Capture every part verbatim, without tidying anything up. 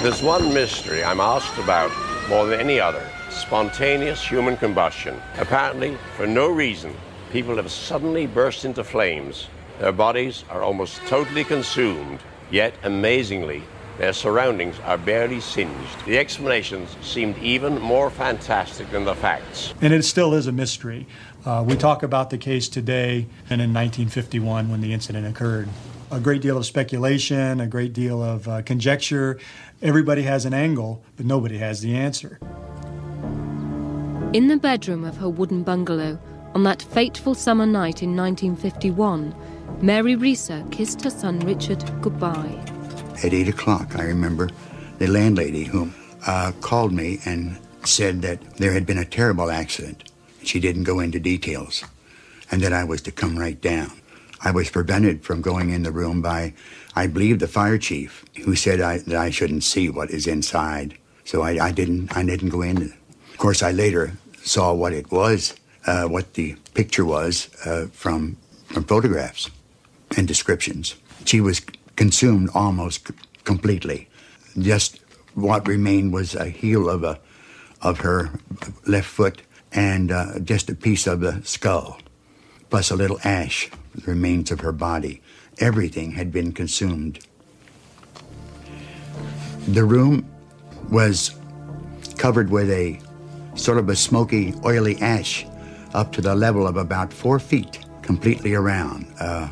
There's one mystery I'm asked about more than any other: spontaneous human combustion. Apparently, for no reason, people have suddenly burst into flames. Their bodies are almost totally consumed, yet amazingly, their surroundings are barely singed. The explanations seemed even more fantastic than the facts. And it still is a mystery. Uh, we talk about the case today and in nineteen fifty-one when the incident occurred. A great deal of speculation, a great deal of uh, conjecture. Everybody has an angle, but nobody has the answer. In the bedroom of her wooden bungalow, on that fateful summer night in nineteen fifty-one, Mary Reeser kissed her son Richard goodbye. At eight o'clock, I remember the landlady who uh, called me and said that there had been a terrible accident. She didn't go into details, and that I was to come right down. I was prevented from going in the room by, I believe, the fire chief, who said I, that I shouldn't see what is inside. So I, I didn't I didn't go in. Of course, I later saw what it was, uh, what the picture was uh, from, from photographs and descriptions. She was consumed almost completely. Just what remained was a heel of a of her left foot and uh, just a piece of the skull, plus a little ash, the remains of her body. Everything had been consumed. The room was covered with a sort of a smoky, oily ash up to the level of about four feet, completely around. Uh,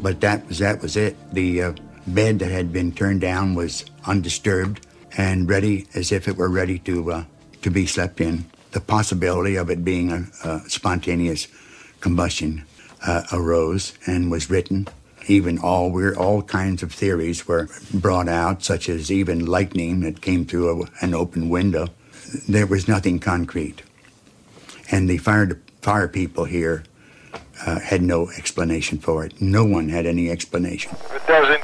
But that was that was it. The uh, bed that had been turned down was undisturbed and ready, as if it were ready to uh, to be slept in. The possibility of it being a, a spontaneous combustion uh, arose and was written. Even all we're all kinds of theories were brought out, such as even lightning that came through a, an open window. There was nothing concrete, and the fire fire people here Uh, had no explanation for it. No one had any explanation. It doesn't.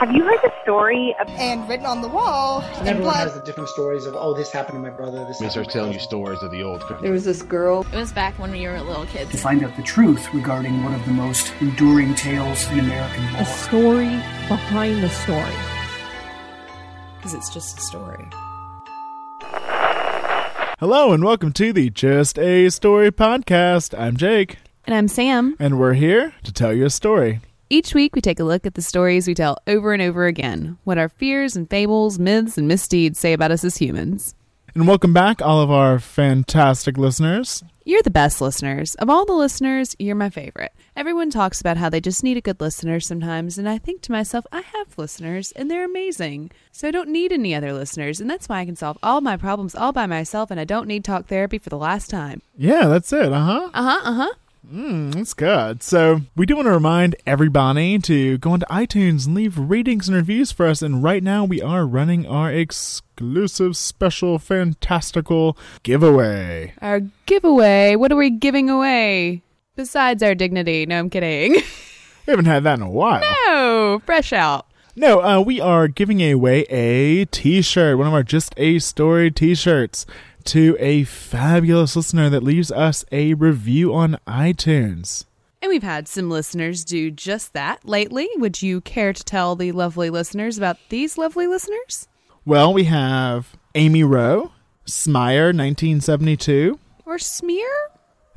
Have you heard the story of... And written on the wall... And everyone blood. Has the different stories of, oh, this happened to my brother, this they start telling you stories of the old... There was this girl... It was back when we were little kids. To find out the truth regarding one of the most enduring tales in American lore. A story behind the story. Because it's just a story. Hello and welcome to the Just A Story podcast. I'm Jake. And I'm Sam. And we're here to tell you a story. Each week we take a look at the stories we tell over and over again, what our fears and fables, myths, and misdeeds say about us as humans. And welcome back, all of our fantastic listeners. You're the best listeners. Of all the listeners, you're my favorite. Everyone talks about how they just need a good listener sometimes, and I think to myself, I have listeners, and they're amazing. So I don't need any other listeners, and that's why I can solve all my problems all by myself, and I don't need talk therapy for the last time. Yeah, that's it. Uh-huh. Uh-huh, uh-huh. Mm, that's good. So we do want to remind everybody to go onto iTunes and leave ratings and reviews for us. And right now we are running our exclusive, special, fantastical giveaway. Our giveaway? What are we giving away? Besides our dignity. No, I'm kidding. We haven't had that in a while. No, fresh out. No, uh, we are giving away a t-shirt, one of our Just A Story t-shirts, to a fabulous listener that leaves us a review on iTunes. And we've had some listeners do just that lately. Would you care to tell the lovely listeners about these lovely listeners? Well, we have Amy Rowe, Smire nineteen seventy-two. Or Smear?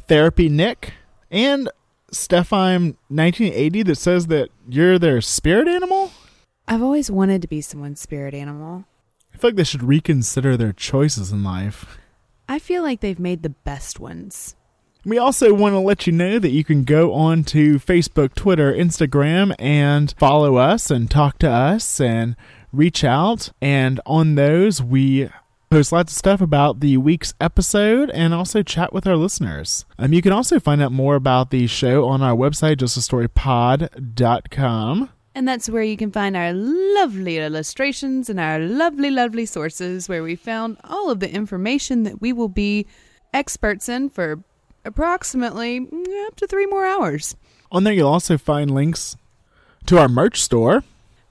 Therapy Nick, and Stefheim nineteen eighty, that says that you're their spirit animal? I've always wanted to be someone's spirit animal. I feel like they should reconsider their choices in life. I feel like they've made the best ones. We also want to let you know that you can go on to Facebook, Twitter, Instagram, and follow us and talk to us and reach out. And on those, we post lots of stuff about the week's episode and also chat with our listeners. Um, you can also find out more about the show on our website, just a story pod dot com. And that's where you can find our lovely illustrations and our lovely, lovely sources where we found all of the information that we will be experts in for approximately up to three more hours. On there, you'll also find links to our merch store,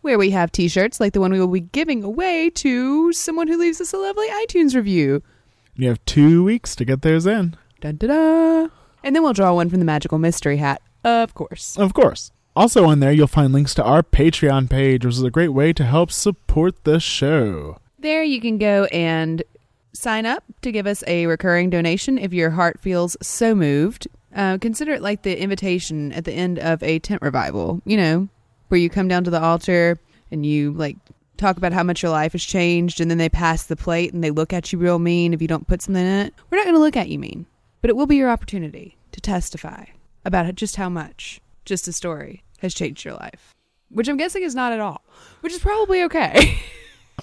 where we have t-shirts like the one we will be giving away to someone who leaves us a lovely iTunes review. You have two weeks to get those in. Dun, da, da. And then we'll draw one from the magical mystery hat, of course. Of course. Also on there, you'll find links to our Patreon page, which is a great way to help support the show. There you can go and sign up to give us a recurring donation if your heart feels so moved. Uh, consider it like the invitation at the end of a tent revival, you know, where you come down to the altar and you like talk about how much your life has changed, and then they pass the plate and they look at you real mean if you don't put something in it. We're not going to look at you mean, but it will be your opportunity to testify about just how much Just a Story has changed your life, which I'm guessing is not at all, which is probably okay.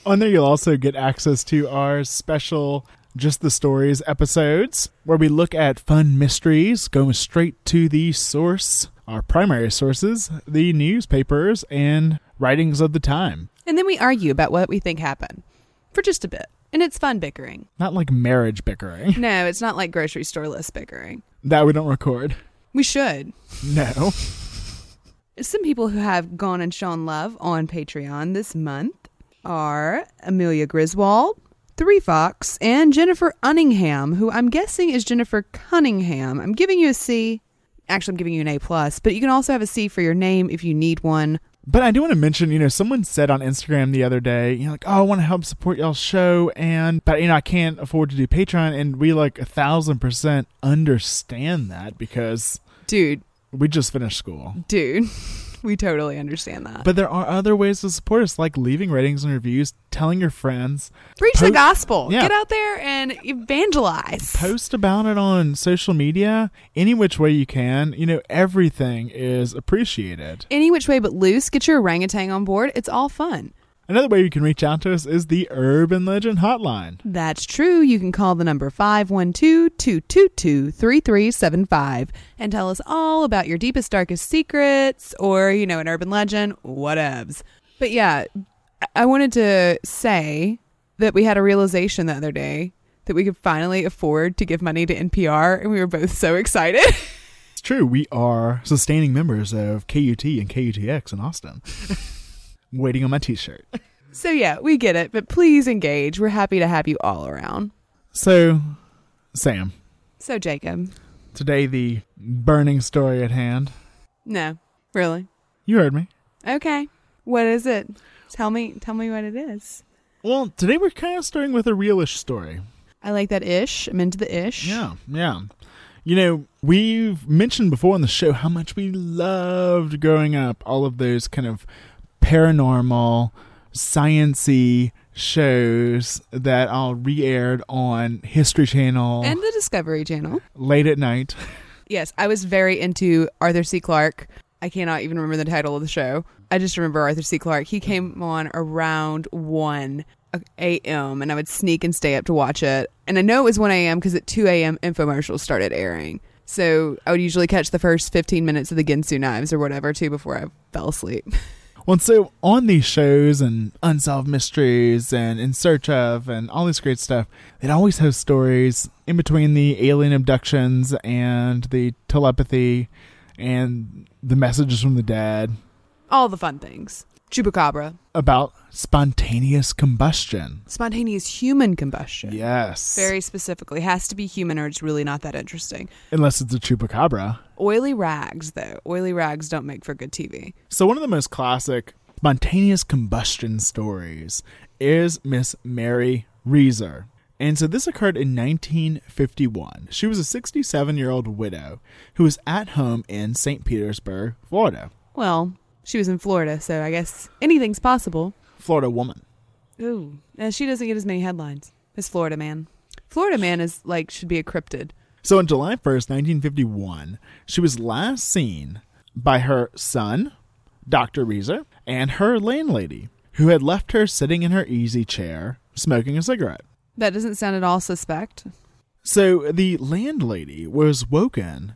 On there, you'll also get access to our special Just the Stories episodes, where we look at fun mysteries, going straight to the source, our primary sources, the newspapers, and writings of the time. And then we argue about what we think happened for just a bit. And it's fun bickering. Not like marriage bickering. No, it's not like grocery store list bickering. That we don't record. We should. No. Some people who have gone and shown love on Patreon this month are Amelia Griswold, Three Fox, and Jennifer Unningham, who I'm guessing is Jennifer Cunningham. I'm giving you a C. Actually, I'm giving you an A plus, but you can also have a C for your name if you need one. But I do want to mention, you know, someone said on Instagram the other day, you know, like, oh, I want to help support y'all's show, and but, you know, I can't afford to do Patreon, and we, like, a thousand percent understand that because... Dude. We just finished school. Dude. We totally understand that. But there are other ways to support us, like leaving ratings and reviews, telling your friends. Preach post- the gospel. Yeah. Get out there and evangelize. Post about it on social media, any which way you can. You know, everything is appreciated. Any which way but loose. Get your orangutan on board. It's all fun. Another way you can reach out to us is the Urban Legend Hotline. That's true. You can call the number five one two, two two two, three three seven five and tell us all about your deepest, darkest secrets or, you know, an urban legend, whatevs. But yeah, I wanted to say that we had a realization the other day that we could finally afford to give money to N P R, and we were both so excited. It's true. We are sustaining members of K U T and K U T X in Austin. Waiting on my t-shirt. So yeah, we get it, but please engage. We're happy to have you all around. So, Sam. So, Jacob. Today, the burning story at hand. No, really? You heard me. Okay. What is it? Tell me, tell me what it is. Well, today we're kind of starting with a real-ish story. I like that ish. I'm into the ish. Yeah, yeah. You know, we've mentioned before on the show how much we loved growing up all of those kind of paranormal, science-y shows that all re-aired on History Channel. And the Discovery Channel. Late at night. Yes, I was very into Arthur C. Clarke. I cannot even remember the title of the show. I just remember Arthur C. Clarke. He came on around one a.m. and I would sneak and stay up to watch it. And I know it was one a.m. because at two a.m. infomercials started airing. So I would usually catch the first fifteen minutes of the Ginsu Knives or whatever, too, before I fell asleep. Well, so on these shows and Unsolved Mysteries and In Search Of and all this great stuff, it always has stories in between the alien abductions and the telepathy and the messages from the dead. All the fun things. Chupacabra. About spontaneous combustion. Spontaneous human combustion. Yes. Very specifically. Has to be human or it's really not that interesting. Unless it's a chupacabra. Oily rags, though. Oily rags don't make for good T V. So one of the most classic spontaneous combustion stories is Miss Mary Reeser. And so this occurred in nineteen fifty-one. She was a sixty-seven-year-old widow who was at home in Saint Petersburg, Florida. Well... She was in Florida, so I guess anything's possible. Florida woman. Ooh. Uh, she doesn't get as many headlines as Florida man. Florida man is like, should be a cryptid. So on July first, nineteen fifty-one, she was last seen by her son, Doctor Reeser, and her landlady, who had left her sitting in her easy chair, smoking a cigarette. That doesn't sound at all suspect. So the landlady was woken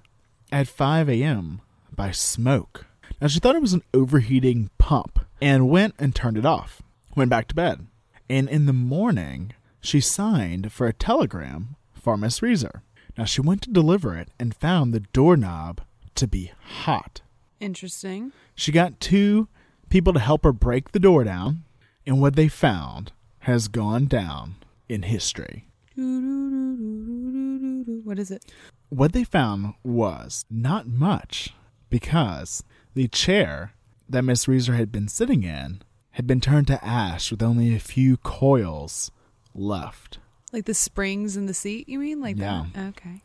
at five a.m. by smoke. Now, she thought it was an overheating pump and went and turned it off, went back to bed. And in the morning, she signed for a telegram for Miss Reeser. Now, she went to deliver it and found the doorknob to be hot. Interesting. She got two people to help her break the door down, and what they found has gone down in history. What is it? What they found was not much because... The chair that Miss Reeser had been sitting in had been turned to ash with only a few coils left. Like the springs in the seat, you mean? Like yeah. that? Okay.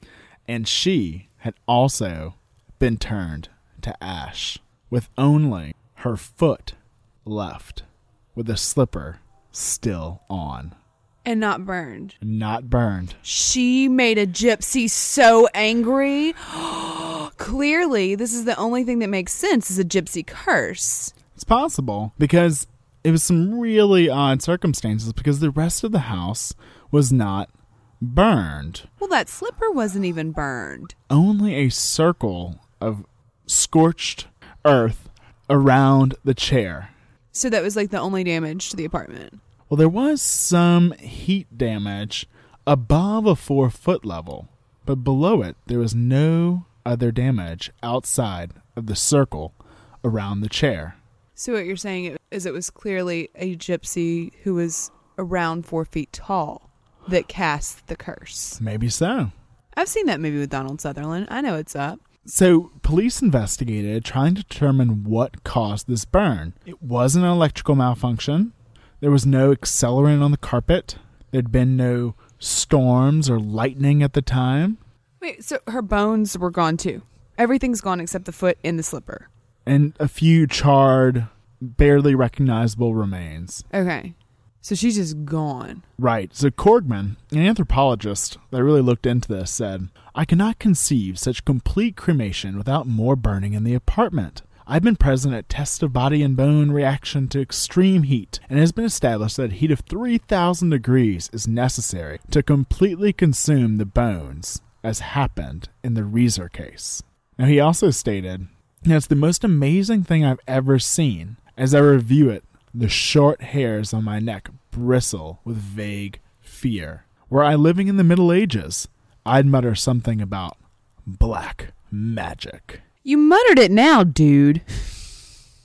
And she had also been turned to ash with only her foot left with the slipper still on. And not burned. Not burned. She made a gypsy so angry. Clearly, this is the only thing that makes sense is a gypsy curse. It's possible because it was some really odd circumstances because the rest of the house was not burned. Well, that slipper wasn't even burned. Only a circle of scorched earth around the chair. So that was like the only damage to the apartment. Well, there was some heat damage above a four-foot level, but below it, there was no other damage outside of the circle around the chair. So what you're saying is it was clearly a gypsy who was around four feet tall that cast the curse. Maybe so. I've seen that movie with Donald Sutherland. I know it's up. So police investigated, trying to determine what caused this burn. It wasn't an electrical malfunction. There was no accelerant on the carpet. There'd been no storms or lightning at the time. Wait, so her bones were gone too. Everything's gone except the foot and the slipper. And a few charred, barely recognizable remains. Okay. So she's just gone. Right. So Korgman, an anthropologist that really looked into this, said, "I cannot conceive such complete cremation without more burning in the apartment. I've been present at tests of body and bone reaction to extreme heat, and it has been established that a heat of three thousand degrees is necessary to completely consume the bones, as happened in the Reeser case." Now, he also stated, "It's the most amazing thing I've ever seen. As I review it, the short hairs on my neck bristle with vague fear. Were I living in the Middle Ages, I'd mutter something about black magic." You muttered it now, dude.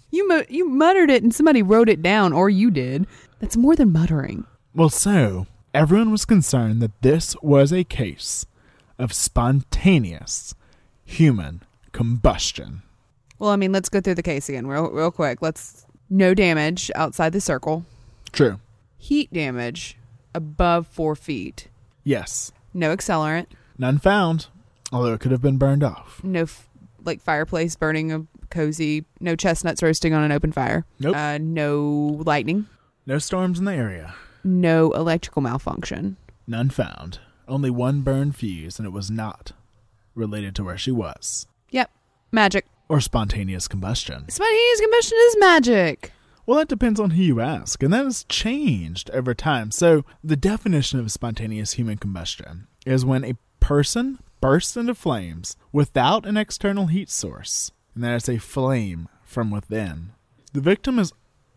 You mu- you muttered it and somebody wrote it down, or you did. That's more than muttering. Well, so, everyone was concerned that this was a case of spontaneous human combustion. Well, I mean, let's go through the case again real, real quick. Let's no damage outside the circle. True. Heat damage above four feet. Yes. No accelerant. None found, although it could have been burned off. No f- like fireplace burning, a cozy, no chestnuts roasting on an open fire. Nope. Uh, no lightning. No storms in the area. No electrical malfunction. None found. Only one burned fuse, and it was not related to where she was. Yep. Magic. Or spontaneous combustion. Spontaneous combustion is magic. Well, that depends on who you ask, and that has changed over time. So the definition of spontaneous human combustion is when a person bursts into flames without an external heat source, and that is a flame from within. The victim is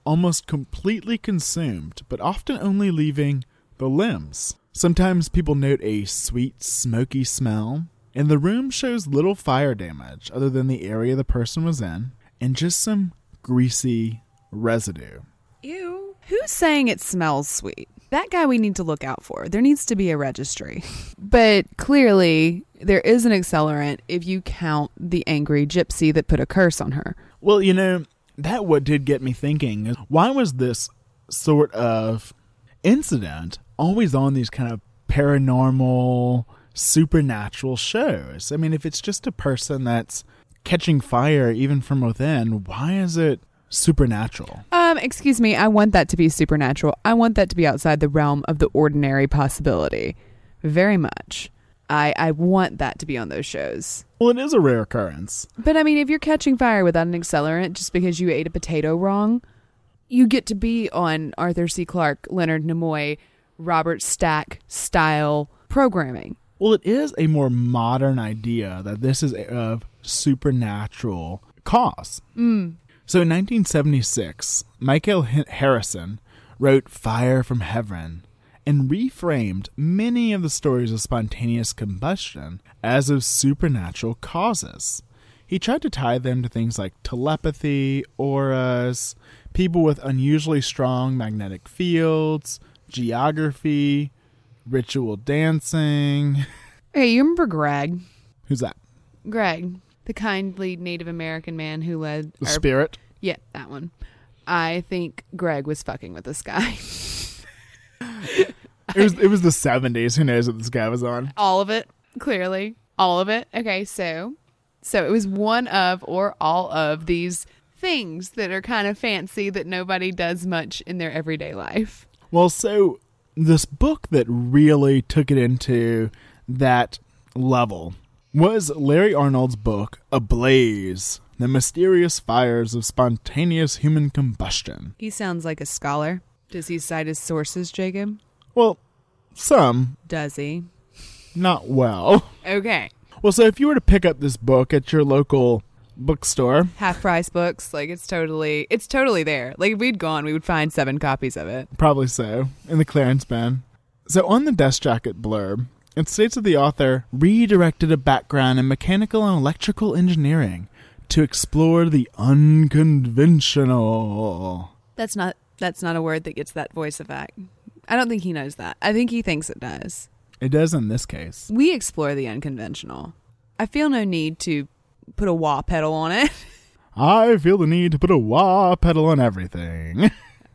almost completely consumed, but often only leaving the limbs. Sometimes people note a sweet, smoky smell, and the room shows little fire damage other than the area the person was in, and just some greasy residue. Ew. Who's saying it smells sweet? That guy we need to look out for. There needs to be a registry. But clearly, there is an accelerant if you count the angry gypsy that put a curse on her. Well, you know, that what did get me thinking is why was this sort of incident always on these kind of paranormal, supernatural shows? I mean, if it's just a person that's catching fire even from within, why is it supernatural? Um, excuse me, I want that to be supernatural. I want that to be outside the realm of the ordinary possibility. Very much. I, I want that to be on those shows. Well, it is a rare occurrence. But I mean, if you're catching fire without an accelerant just because you ate a potato wrong, you get to be on Arthur C. Clarke, Leonard Nimoy, Robert Stack style programming. Well, it is a more modern idea that this is of supernatural cause. Mm. So in nineteen seventy-six, Michael Harrison wrote Fire from Heaven and reframed many of the stories of spontaneous combustion as of supernatural causes. He tried to tie them to things like telepathy, auras, people with unusually strong magnetic fields, geography, ritual dancing. Hey, you remember Greg? Who's that? Greg. the kindly Native American man who led the our, spirit. Yeah, that one. I think Greg was fucking with this guy. It was it was the seventies. Who knows what this guy was on? All of it, clearly. All of it. Okay, so so it was one of or all of these things that are kind of fancy that nobody does much in their everyday life. Well, so this book that really took it into that level was Larry Arnold's book, Ablaze: The Mysterious Fires of Spontaneous Human Combustion. He sounds like a scholar. Does he cite his sources, Jacob? Well, some. Does he? Not well. Okay. Well, so if you were to pick up this book at your local bookstore, Half Price Books, like it's totally, it's totally there. Like if we'd gone, we would find seven copies of it. Probably so, in the clearance bin. So on the dust jacket blurb, it states that the author redirected a background in mechanical and electrical engineering to explore the unconventional. That's not. That's not a word that gets that voice effect. I don't think he knows that. I think he thinks it does. It does in this case. We explore the unconventional. I feel no need to put a wah pedal on it. I feel the need to put a wah pedal on everything.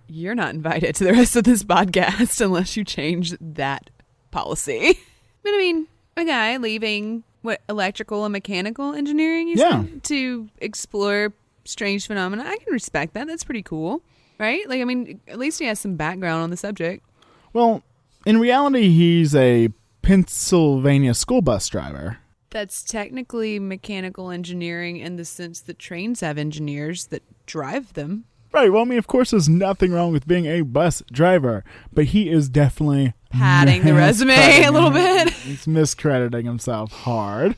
You're not invited to the rest of this podcast unless you change that policy. But I mean, a guy leaving what electrical and mechanical engineering you yeah. said, to explore strange phenomena. I can respect that. That's pretty cool. Right? Like, I mean, at least he has some background on the subject. Well, in reality, he's a Pennsylvania school bus driver. That's technically mechanical engineering in the sense that trains have engineers that drive them. Right. Well, I mean, of course, there's nothing wrong with being a bus driver, but he is definitely padding the resume a little bit. He's miscrediting himself hard.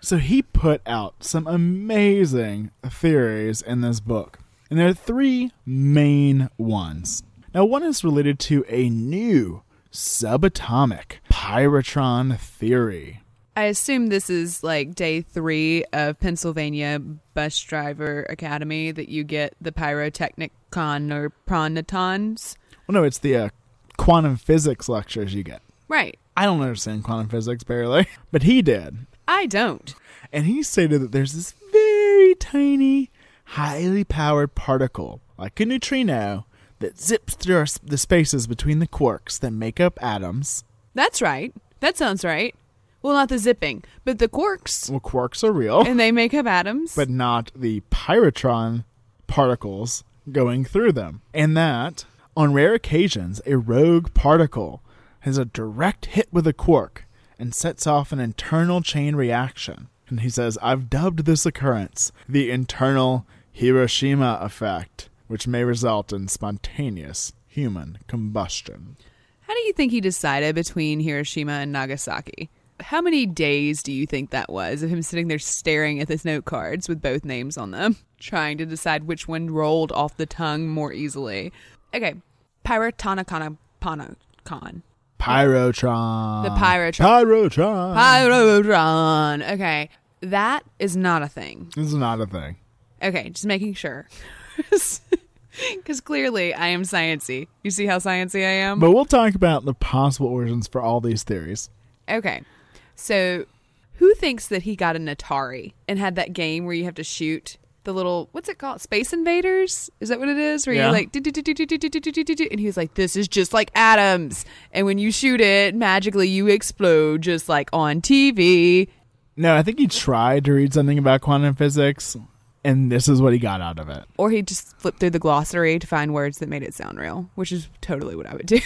So he put out some amazing theories in this book. And there are three main ones. Now, one is related to a new subatomic pyrotron theory. I assume this is like day three of Pennsylvania Bus Driver Academy that you get the pyrotechnicon or pronatons. Well, no, it's the uh, quantum physics lectures you get. Right. I don't understand quantum physics, barely. But he did. I don't. And he stated that there's this very tiny, highly powered particle, like a neutrino, that zips through our, the spaces between the quarks that make up atoms. That's right. That sounds right. Well, not the zipping, but the quarks. Well, quarks are real. And they make up atoms. But not the pyrotron particles going through them. And that, on rare occasions, a rogue particle has a direct hit with a quark and sets off an internal chain reaction. And he says, I've dubbed this occurrence the internal Hiroshima effect, which may result in spontaneous human combustion. How do you think he decided between Hiroshima and Nagasaki? How many days do you think that was of him sitting there staring at his note cards with both names on them, trying to decide which one rolled off the tongue more easily? Okay, pyrotonicon. Pyrotron. The pyrotron. Pyrotron. Pyrotron. Okay. That is not a thing. It's not a thing. Okay, just making sure. Because clearly I am sciencey. You see how sciencey I am? But we'll talk about the possible origins for all these theories. Okay. So who thinks that he got an Atari and had that game where you have to shoot the little, what's it called? Space Invaders? Is that what it is? Where yeah. you're like, do, do, do, do, do, do, do, do, do, and he's like, this is just like atoms. And when you shoot it, magically you explode just like on T V. No, I think he tried to read something about quantum physics, and this is what he got out of it. Or he just flipped through the glossary to find words that made it sound real, which is totally what I would do.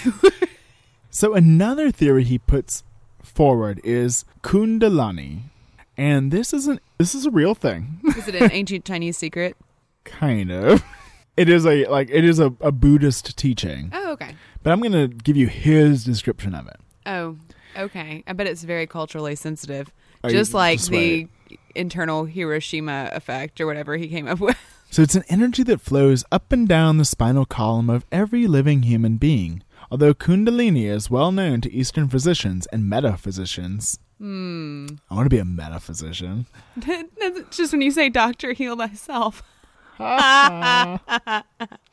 So another theory he puts forward is Kundalini. And this is an this is a real thing. Is it an ancient Chinese secret? Kind of. It is a like it is a, a Buddhist teaching. Oh, okay. But I'm going to give you his description of it. Oh, okay. I bet it's very culturally sensitive. Oh, just like just the internal Hiroshima effect or whatever he came up with. So it's an energy that flows up and down the spinal column of every living human being. Although Kundalini is well known to Eastern physicians and metaphysicians. Hmm. I want to be a metaphysician. That's just when you say, doctor, heal thyself.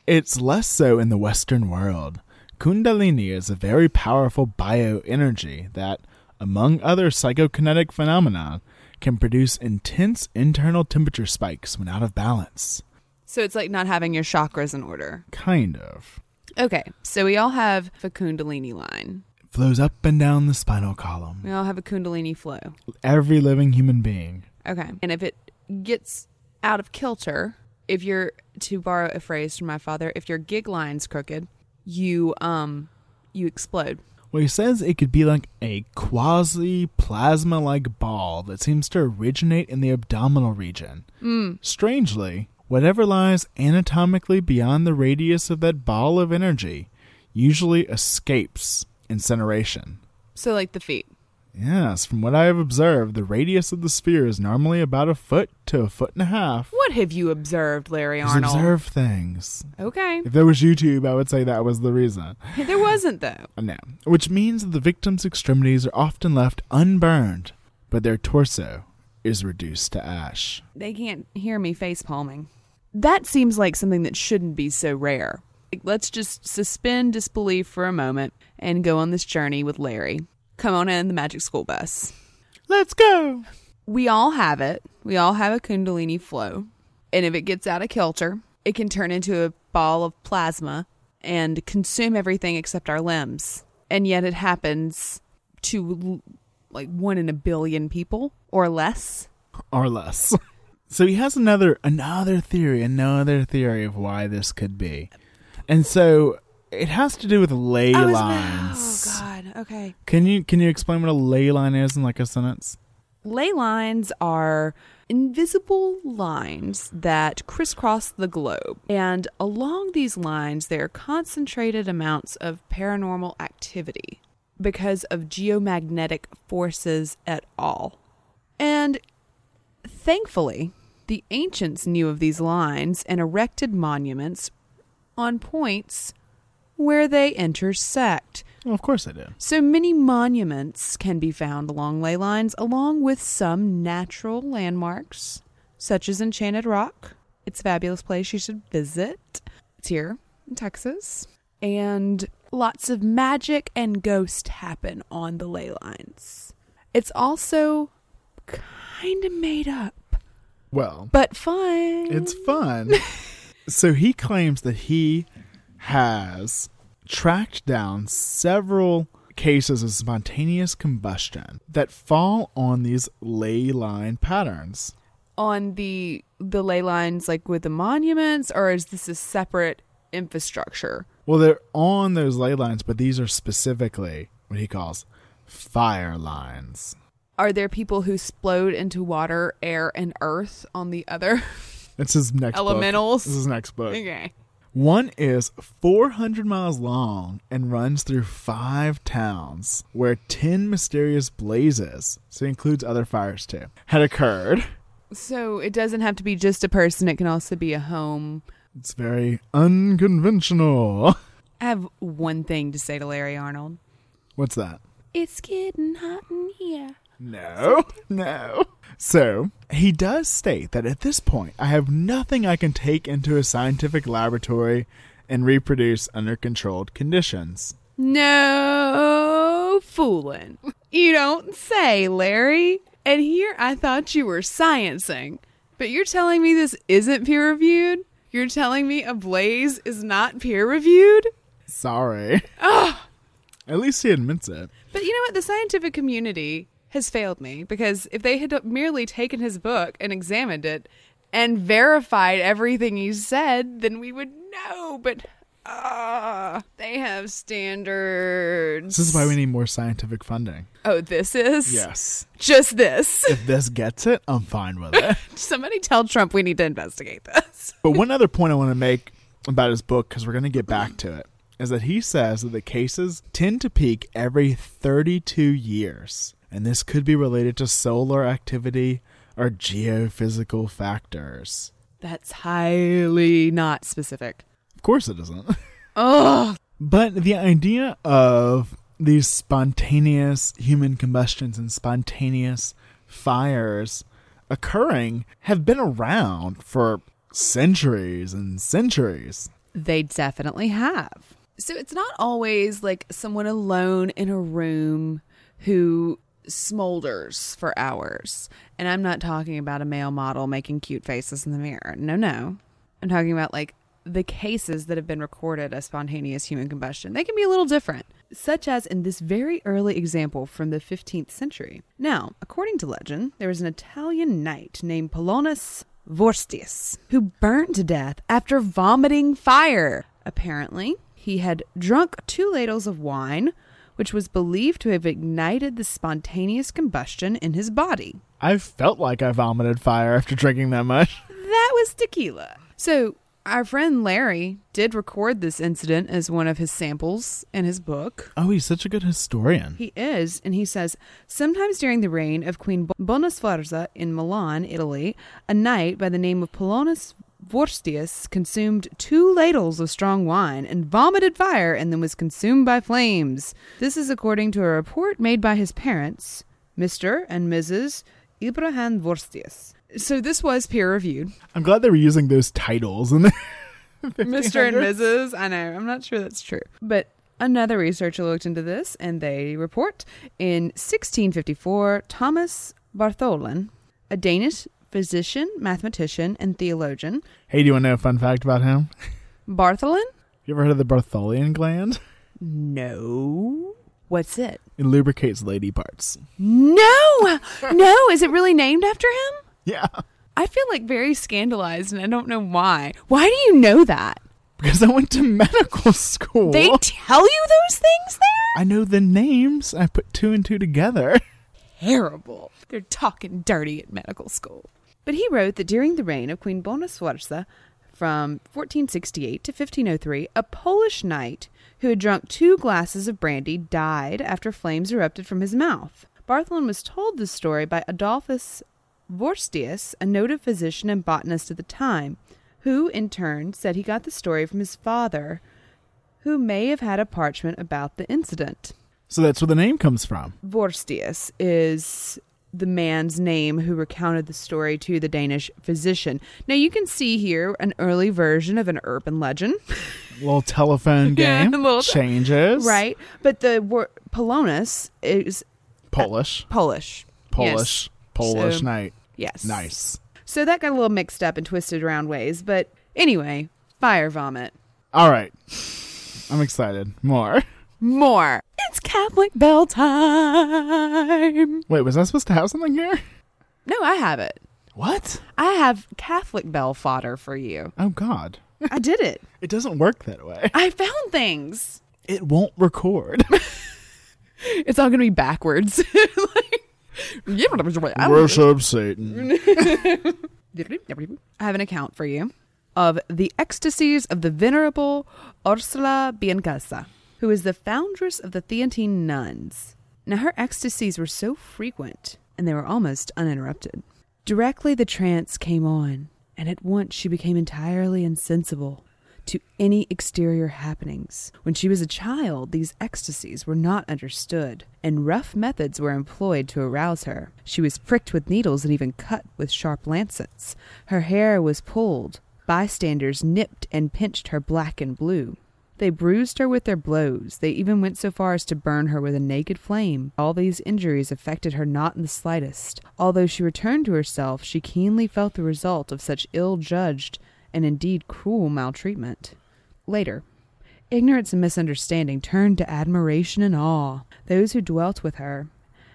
It's less so in the Western world. Kundalini is a very powerful bioenergy that, among other psychokinetic phenomena, can produce intense internal temperature spikes when out of balance. So it's like not having your chakras in order. Kind of. Okay, so we all have a Kundalini line. It flows up and down the spinal column. We all have a Kundalini flow. Every living human being. Okay, and if it gets out of kilter, if you're, to borrow a phrase from my father, if your gig line's crooked, you um, you explode. Well, he says it could be like a quasi-plasma-like ball that seems to originate in the abdominal region. Mm. Strangely, whatever lies anatomically beyond the radius of that ball of energy usually escapes incineration. So like the feet. Yes, from what I have observed, the radius of the sphere is normally about a foot to a foot and a half. What have you observed, Larry Arnold? He's observed things. Okay. If there was YouTube, I would say that was the reason. There wasn't, though. No. Which means that the victim's extremities are often left unburned, but their torso is reduced to ash. They can't hear me face palming. That seems like something that shouldn't be so rare. Like, let's just suspend disbelief for a moment and go on this journey with Larry. Come on in, the magic school bus. Let's go. We all have it. We all have a Kundalini flow. And if it gets out of kilter, it can turn into a ball of plasma and consume everything except our limbs. And yet it happens to like one in a billion people or less. Or less. So he has another another theory, another theory of why this could be. And so... it has to do with ley I was, lines. Oh, God. Okay. Can you can you explain what a ley line is in like a sentence? Ley lines are invisible lines that crisscross the globe. And along these lines, there are concentrated amounts of paranormal activity because of geomagnetic forces at all. And thankfully, the ancients knew of these lines and erected monuments on points where they intersect. Well, of course they do. So many monuments can be found along ley lines, along with some natural landmarks, such as Enchanted Rock. It's a fabulous place you should visit. It's here in Texas. And lots of magic and ghosts happen on the ley lines. It's also kind of made up. Well. But fun. It's fun. So he claims that he... has tracked down several cases of spontaneous combustion that fall on these ley line patterns. On the the ley lines, like with the monuments, or is this a separate infrastructure? Well, they're on those ley lines, but these are specifically what he calls fire lines. Are there people who explode into water, air, and earth on the other? That's his next elementals. Book. This is his next book. Okay. One is four hundred miles long and runs through five towns where ten mysterious blazes, so it includes other fires too, had occurred. So it doesn't have to be just a person. It can also be a home. It's very unconventional. I have one thing to say to Larry Arnold. What's that? It's getting hot in here. No, no. So, he does state that at this point, I have nothing I can take into a scientific laboratory and reproduce under controlled conditions. No fooling. You don't say, Larry. And here I thought you were sciencing. But you're telling me this isn't peer-reviewed? You're telling me a blaze is not peer-reviewed? Sorry. Ugh. At least he admits it. But you know what? The scientific community... has failed me, because if they had merely taken his book and examined it and verified everything he said, then we would know. But ah, uh, they have standards. This is why we need more scientific funding. Oh, this is? Yes. Just this. If this gets it, I'm fine with it. Somebody tell Trump we need to investigate this. But one other point I want to make about his book, because we're going to get back to it, is that he says that the cases tend to peak every thirty-two years. And this could be related to solar activity or geophysical factors. That's highly not specific. Of course it isn't. Ugh. But the idea of these spontaneous human combustions and spontaneous fires occurring have been around for centuries and centuries. They definitely have. So it's not always like someone alone in a room who smolders for hours. And I'm not talking about a male model making cute faces in the mirror. No, no. I'm talking about like the cases that have been recorded as spontaneous human combustion. They can be a little different, such as in this very early example from the fifteenth century. Now, according to legend, there was an Italian knight named Polonus Vorstius who burned to death after vomiting fire. Apparently, he had drunk two ladles of wine, which was believed to have ignited the spontaneous combustion in his body. I felt like I vomited fire after drinking that much. That was tequila. So our friend Larry did record this incident as one of his samples in his book. Oh, he's such a good historian. He is. And he says, sometimes during the reign of Queen Bona Sforza in Milan, Italy, a knight by the name of Polonus Vorstius consumed two ladles of strong wine and vomited fire and then was consumed by flames. This is according to a report made by his parents, Mister and Missus Ibrahim Vorstius. So this was peer-reviewed. I'm glad they were using those titles. In the Mister and Missus I know. I'm not sure that's true. But another researcher looked into this, and they report in sixteen fifty-four, Thomas Bartholin, a Danish physician, mathematician, and theologian. Hey, do you want to know a fun fact about him? Bartholin? You ever heard of the Bartholian gland? No. What's it? It lubricates lady parts. No! No! Is it really named after him? Yeah. I feel like very scandalized, and I don't know why. Why do you know that? Because I went to medical school. They tell you those things there? I know the names. I put two and two together. Terrible. They're talking dirty at medical school. But he wrote that during the reign of Queen Bona Sforza, from fourteen sixty-eight to fifteen oh three, a Polish knight who had drunk two glasses of brandy died after flames erupted from his mouth. Bartholin was told this story by Adolphus Vorstius, a noted physician and botanist at the time, who in turn said he got the story from his father, who may have had a parchment about the incident. So that's where the name comes from. Vorstius is the man's name who recounted the story to the Danish physician. Now you can see here an early version of an urban legend. A little telephone game. Yeah, little changes. T- right. But the word Polonus is Polish. Uh, Polish. Polish. Yes. Polish so, night. Yes. Nice. So that got a little mixed up and twisted around ways. But anyway, fire vomit. All right. I'm excited. More. More. It's Catholic bell time. Wait, was I supposed to have something here? No, I have it. What? I have Catholic bell fodder for you. Oh, God. I did it. It doesn't work that way. I found things. It won't record. It's all going to be backwards. Like, worship Satan. I have an account for you of the ecstasies of the Venerable Ursula Biancasa, who is the foundress of the Theatine nuns. Now, her ecstasies were so frequent, and they were almost uninterrupted. Directly the trance came on, and at once she became entirely insensible to any exterior happenings. When she was a child, these ecstasies were not understood, and rough methods were employed to arouse her. She was pricked with needles and even cut with sharp lancets. Her hair was pulled. Bystanders nipped and pinched her black and blue. They bruised her with their blows. They even went so far as to burn her with a naked flame. All these injuries affected her not in the slightest. Although she returned to herself, she keenly felt the result of such ill-judged and indeed cruel maltreatment. Later, ignorance and misunderstanding turned to admiration and awe. Those who dwelt with her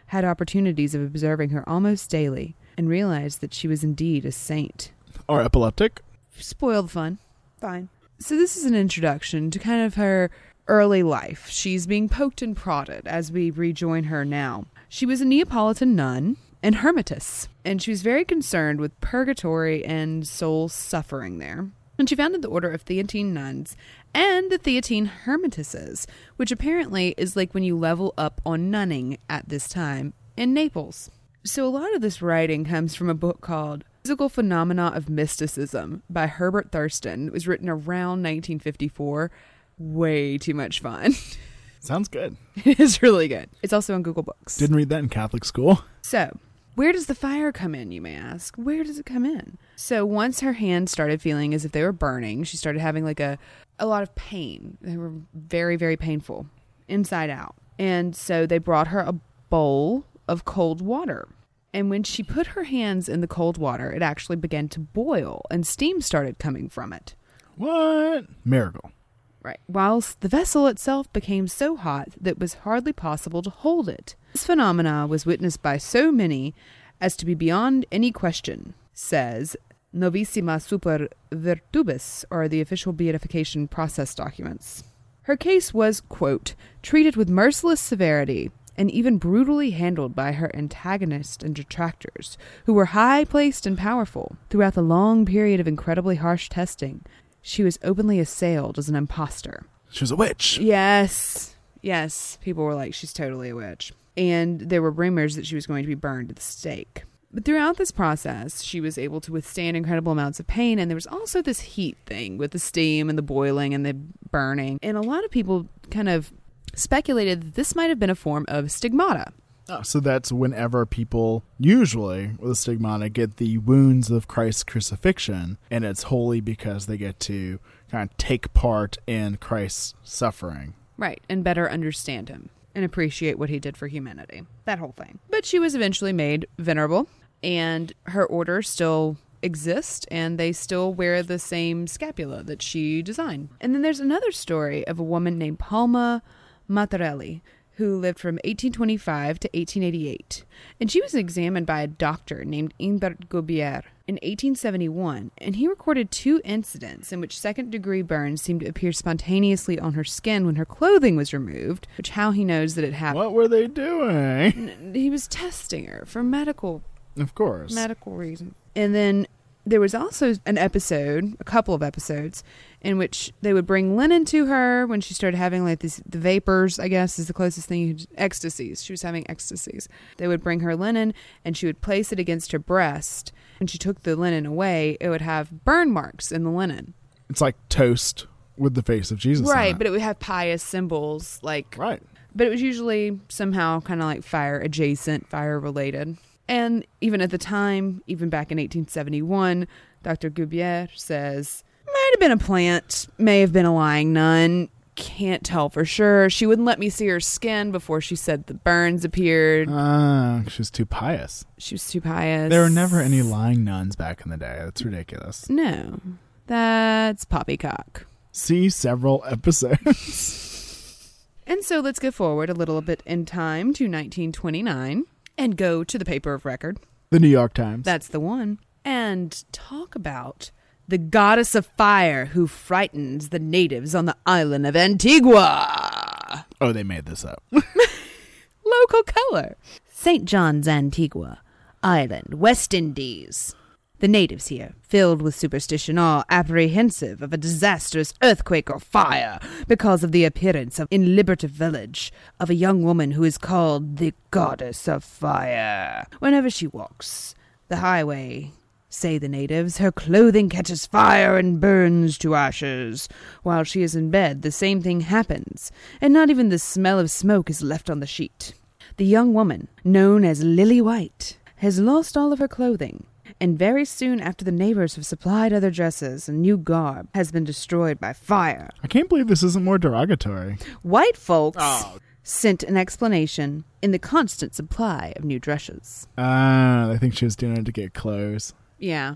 had opportunities of observing her almost daily and realized that she was indeed a saint. Or epileptic. Spoiled fun. Fine. So this is an introduction to kind of her early life. She's being poked and prodded as we rejoin her now. She was a Neapolitan nun and hermitess, and she was very concerned with purgatory and soul suffering there. And she founded the Order of Theatine Nuns and the Theatine Hermitesses, which apparently is like when you level up on nunning at this time in Naples. So a lot of this writing comes from a book called Physical Phenomena of Mysticism by Herbert Thurston. It was written around nineteen fifty-four. Way too much fun. Sounds good. It is really good. It's also on Google Books. Didn't read that in Catholic school. So, where does the fire come in, you may ask? Where does it come in? So, once her hands started feeling as if they were burning, she started having like a, a lot of pain. They were very, very painful, inside out. And so, they brought her a bowl of cold water. And when she put her hands in the cold water, it actually began to boil and steam started coming from it. What? Miracle. Right. Whilst the vessel itself became so hot that it was hardly possible to hold it. This phenomena was witnessed by so many as to be beyond any question, says Novissima Super Virtubis, or the official beatification process documents. Her case was, quote, treated with merciless severity and even brutally handled by her antagonists and detractors, who were high-placed and powerful. Throughout the long period of incredibly harsh testing, she was openly assailed as an imposter. She was a witch. Yes. Yes. People were like, she's totally a witch. And there were rumors that she was going to be burned at the stake. But throughout this process, she was able to withstand incredible amounts of pain. And there was also this heat thing with the steam and the boiling and the burning. And a lot of people kind of speculated that this might have been a form of stigmata. Oh, so that's whenever people, usually with a stigmata, get the wounds of Christ's crucifixion. And it's wholly because they get to kind of take part in Christ's suffering. Right. And better understand him and appreciate what he did for humanity. That whole thing. But she was eventually made venerable. And her order still exist, and they still wear the same scapula that she designed. And then there's another story of a woman named Palma Mattarelli, who lived from eighteen twenty-five to eighteen eighty-eight. And she was examined by a doctor named Inbert Goubier in eighteen seventy-one, and he recorded two incidents in which second-degree burns seemed to appear spontaneously on her skin when her clothing was removed, which how he knows that it happened. What were they doing? He was testing her for medical Of course. Medical reasons. And then there was also an episode, a couple of episodes, in which they would bring linen to her when she started having like these, the vapors, I guess, is the closest thing you could, ecstasies. She was having ecstasies. They would bring her linen and she would place it against her breast. When she took the linen away, it would have burn marks in the linen. It's like toast with the face of Jesus. Right, but it would have pious symbols. like Right. But it was usually somehow kind of like fire adjacent, fire related. And even at the time, even back in eighteen seventy-one, Doctor Goubier says, might have been a plant, may have been a lying nun, can't tell for sure. She wouldn't let me see her skin before she said the burns appeared. Uh, she was too pious. She was too pious. There were never any lying nuns back in the day. That's ridiculous. No, that's poppycock. See several episodes. And so let's go forward a little bit in time to nineteen twenty-nine. And go to the paper of record. The New York Times. That's the one. And talk about the goddess of fire who frightens the natives on the island of Antigua. Oh, they made this up. Local color. Saint John's, Antigua Island, West Indies. The natives here, filled with superstition, are apprehensive of a disastrous earthquake or fire because of the appearance of, in Liberty Village of a young woman who is called the Goddess of Fire. Whenever she walks the highway, say the natives, her clothing catches fire and burns to ashes. While she is in bed, the same thing happens, and not even the smell of smoke is left on the sheet. The young woman, known as Lily White, has lost all of her clothing, and very soon after the neighbors have supplied other dresses, and new garb has been destroyed by fire. I can't believe this isn't more derogatory. White folks oh. sent an explanation in the constant supply of new dresses. Ah, uh, I think she was doing it to get clothes. Yeah.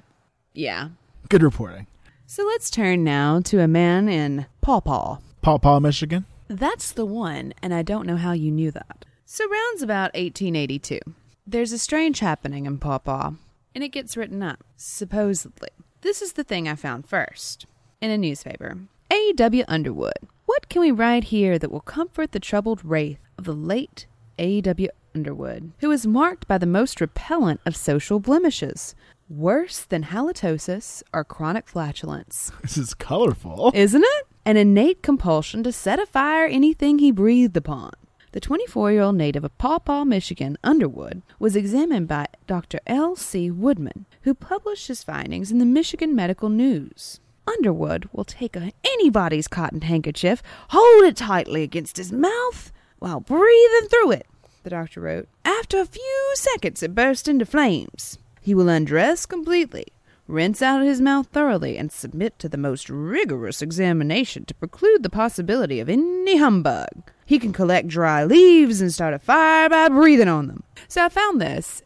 Yeah. Good reporting. So let's turn now to a man in Pawpaw. Pawpaw, Michigan? That's the one, and I don't know how you knew that. So rounds about eighteen eighty-two. There's a strange happening in Pawpaw. And it gets written up, supposedly. This is the thing I found first in a newspaper. A W Underwood. What can we write here that will comfort the troubled wraith of the late A W Underwood, who is marked by the most repellent of social blemishes, worse than halitosis or chronic flatulence? This is colorful. Isn't it? An innate compulsion to set afire anything he breathed upon. The twenty-four-year-old native of Pawpaw, Michigan, Underwood, was examined by Doctor L C Woodman, who published his findings in the Michigan Medical News. Underwood will take anybody's cotton handkerchief, hold it tightly against his mouth while breathing through it, the doctor wrote. After a few seconds, it bursts into flames. He will undress completely, rinse out his mouth thoroughly, and submit to the most rigorous examination to preclude the possibility of any humbug. He can collect dry leaves and start a fire by breathing on them. So I found this,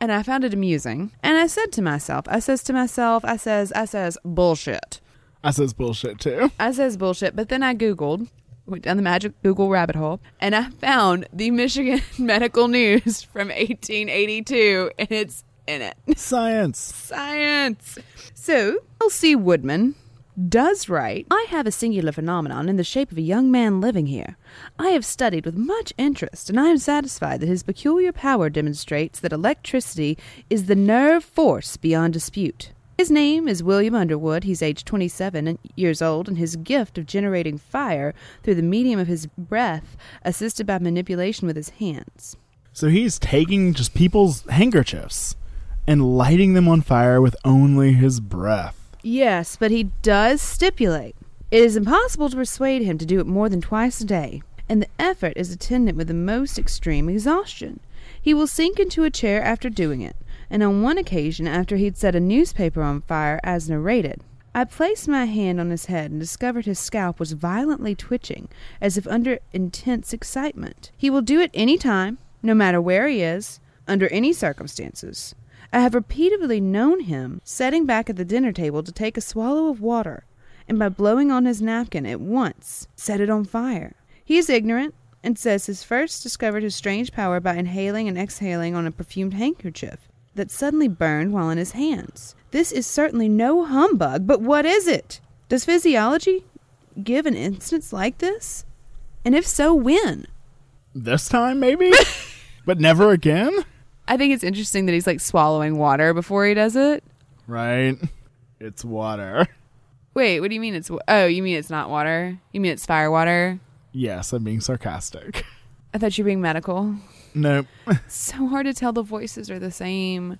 and I found it amusing. And I said to myself, I says to myself, I says, I says, bullshit. I says bullshit, too. I says bullshit, but then I Googled, went down the magic Google rabbit hole, and I found the Michigan Medical News from eighteen eighty-two, and it's in it. Science. Science. So, L C Woodman does write, I have a singular phenomenon in the shape of a young man living here. I have studied with much interest, and I am satisfied that his peculiar power demonstrates that electricity is the nerve force beyond dispute. His name is William Underwood. He's age twenty-seven years old, and his gift of generating fire through the medium of his breath, assisted by manipulation with his hands. So he's taking just people's handkerchiefs and lighting them on fire with only his breath. Yes, but he does stipulate it is impossible to persuade him to do it more than twice a day, and the effort is attendant with the most extreme exhaustion. He will sink into a chair after doing it, and on one occasion after he'd set a newspaper on fire as narrated. I placed my hand on his head and discovered his scalp was violently twitching, as if under intense excitement. He will do it any time, no matter where he is, under any circumstances. I have repeatedly known him sitting back at the dinner table to take a swallow of water, and by blowing on his napkin at once, set it on fire. He is ignorant, and says his first discovered his strange power by inhaling and exhaling on a perfumed handkerchief that suddenly burned while in his hands. This is certainly no humbug, but what is it? Does physiology give an instance like this? And if so, when? This time, maybe? But never again? I think it's interesting that he's, like, swallowing water before he does it. Right. It's water. Wait, what do you mean it's... Oh, you mean it's not water? You mean it's fire water? Yes, I'm being sarcastic. I thought you were being medical. Nope. So hard to tell the voices are the same.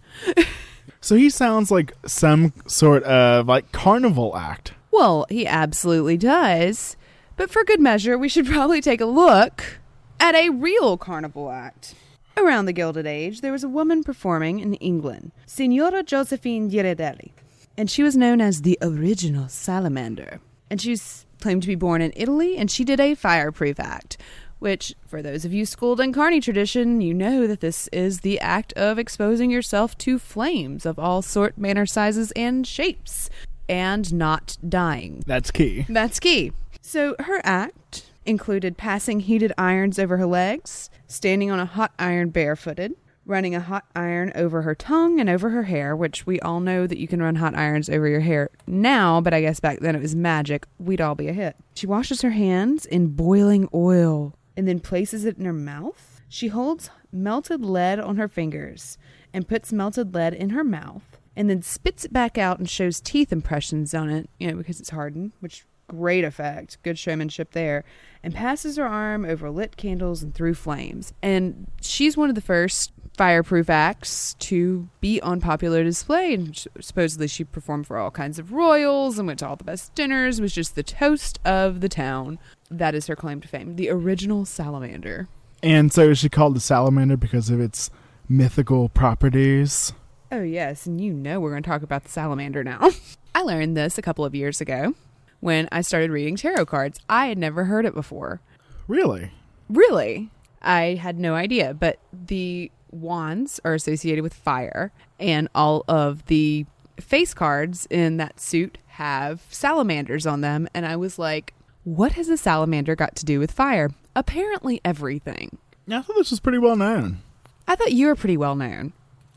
So he sounds like some sort of, like, carnival act. Well, he absolutely does. But for good measure, we should probably take a look at a real carnival act. Around the Gilded Age, there was a woman performing in England, Signora Josephine Ghirardelli, and she was known as the original salamander. And she was claimed to be born in Italy, and she did a fireproof act, which, for those of you schooled in Carney tradition, you know that this is the act of exposing yourself to flames of all sort, manner, sizes, and shapes, and not dying. That's key. That's key. So her act included passing heated irons over her legs, standing on a hot iron barefooted, running a hot iron over her tongue and over her hair, which we all know that you can run hot irons over your hair now, but I guess back then it was magic. We'd all be a hit. She washes her hands in boiling oil and then places it in her mouth. She holds melted lead on her fingers and puts melted lead in her mouth and then spits it back out and shows teeth impressions on it, you know, because it's hardened, which... great effect. Good showmanship there. And passes her arm over lit candles and through flames. And she's one of the first fireproof acts to be on popular display. And supposedly she performed for all kinds of royals and went to all the best dinners, was just the toast of the town. That is her claim to fame. The original salamander. And so is she called the salamander because of its mythical properties? Oh, yes. And you know we're going to talk about the salamander now. I learned this a couple of years ago. When I started reading tarot cards, I had never heard it before. Really? Really. I had no idea, but the wands are associated with fire, and all of the face cards in that suit have salamanders on them, and I was like, what has a salamander got to do with fire? Apparently everything. Yeah, I thought this was pretty well known. I thought you were pretty well known.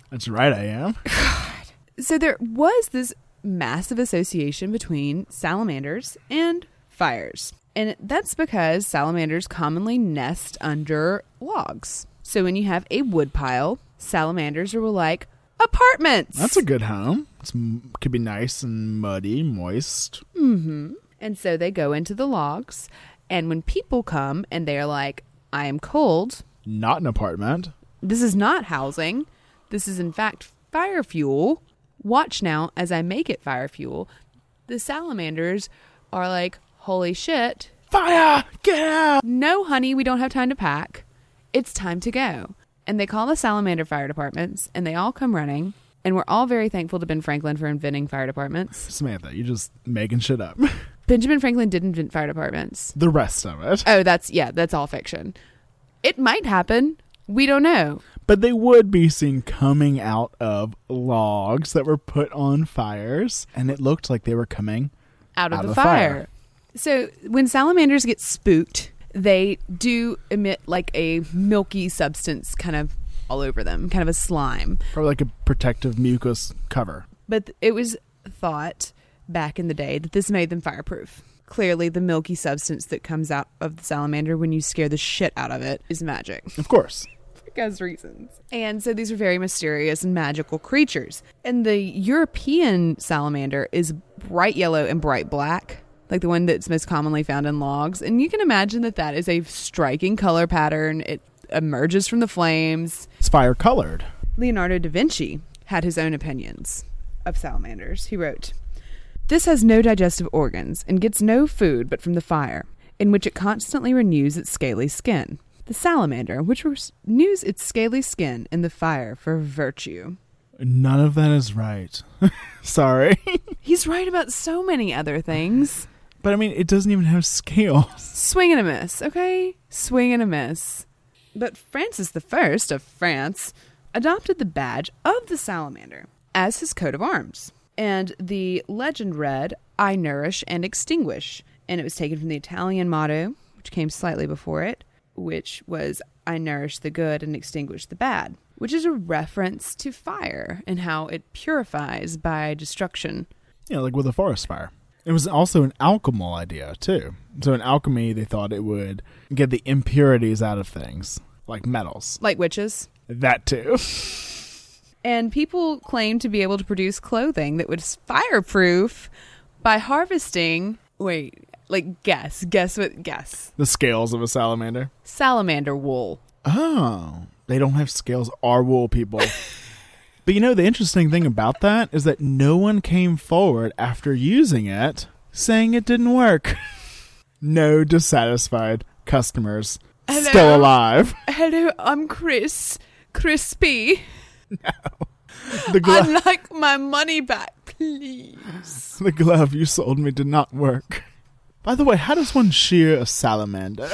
That's right, I am. God. So there was this massive association between salamanders and fires. And that's because salamanders commonly nest under logs. So when you have a wood pile, salamanders are like apartments. That's a good home. It could be nice and muddy, moist. Mm-hmm. And so they go into the logs. And when people come and they're like, I am cold. Not an apartment. This is not housing. This is in fact fire fuel. Watch now as I make it fire fuel. The salamanders are like, holy shit. Fire! Get out! No, honey, we don't have time to pack. It's time to go. And they call the salamander fire departments, and they all come running. And we're all very thankful to Ben Franklin for inventing fire departments. Samantha, you're just making shit up. Benjamin Franklin did invent fire departments. The rest of it. Oh, that's, yeah, that's all fiction. It might happen. We don't know. But they would be seen coming out of logs that were put on fires, and it looked like they were coming out of, out of the, the fire. fire. So when salamanders get spooked, they do emit like a milky substance kind of all over them, kind of a slime. Or like a protective mucus cover. But it was thought back in the day that this made them fireproof. Clearly, the milky substance that comes out of the salamander when you scare the shit out of it is magic. Of course. Because reasons. And so these are very mysterious and magical creatures. And the European salamander is bright yellow and bright black, like the one that's most commonly found in logs. And you can imagine that that is a striking color pattern. It emerges from the flames. It's fire colored. Leonardo da Vinci had his own opinions of salamanders. He wrote, "This has no digestive organs and gets no food but from the fire, in which it constantly renews its scaly skin. The salamander, which renews its scaly skin in the fire for virtue." None of that is right. Sorry. He's right about so many other things. But, I mean, it doesn't even have scales. Swing and a miss, okay? Swing and a miss. But Francis the First of France adopted the badge of the salamander as his coat of arms. And the legend read, "I nourish and extinguish." And it was taken from the Italian motto, which came slightly before it, which was, "I nourish the good and extinguish the bad," which is a reference to fire and how it purifies by destruction. Yeah, like with a forest fire. It was also an alchemical idea, too. So in alchemy, they thought it would get the impurities out of things, like metals. Like witches. That, too. And people claimed to be able to produce clothing that was fireproof by harvesting, wait, like guess, guess what, guess. The scales of a salamander. Salamander wool. Oh, they don't have scales or wool, people. But you know, the interesting thing about that is that no one came forward after using it saying it didn't work. No dissatisfied customers. Hello. Still alive. Hello, I'm Chris. Crispy. No. The glo- I'd like my money back, please. The glove you sold me did not work. By the way, how does one shear a salamander?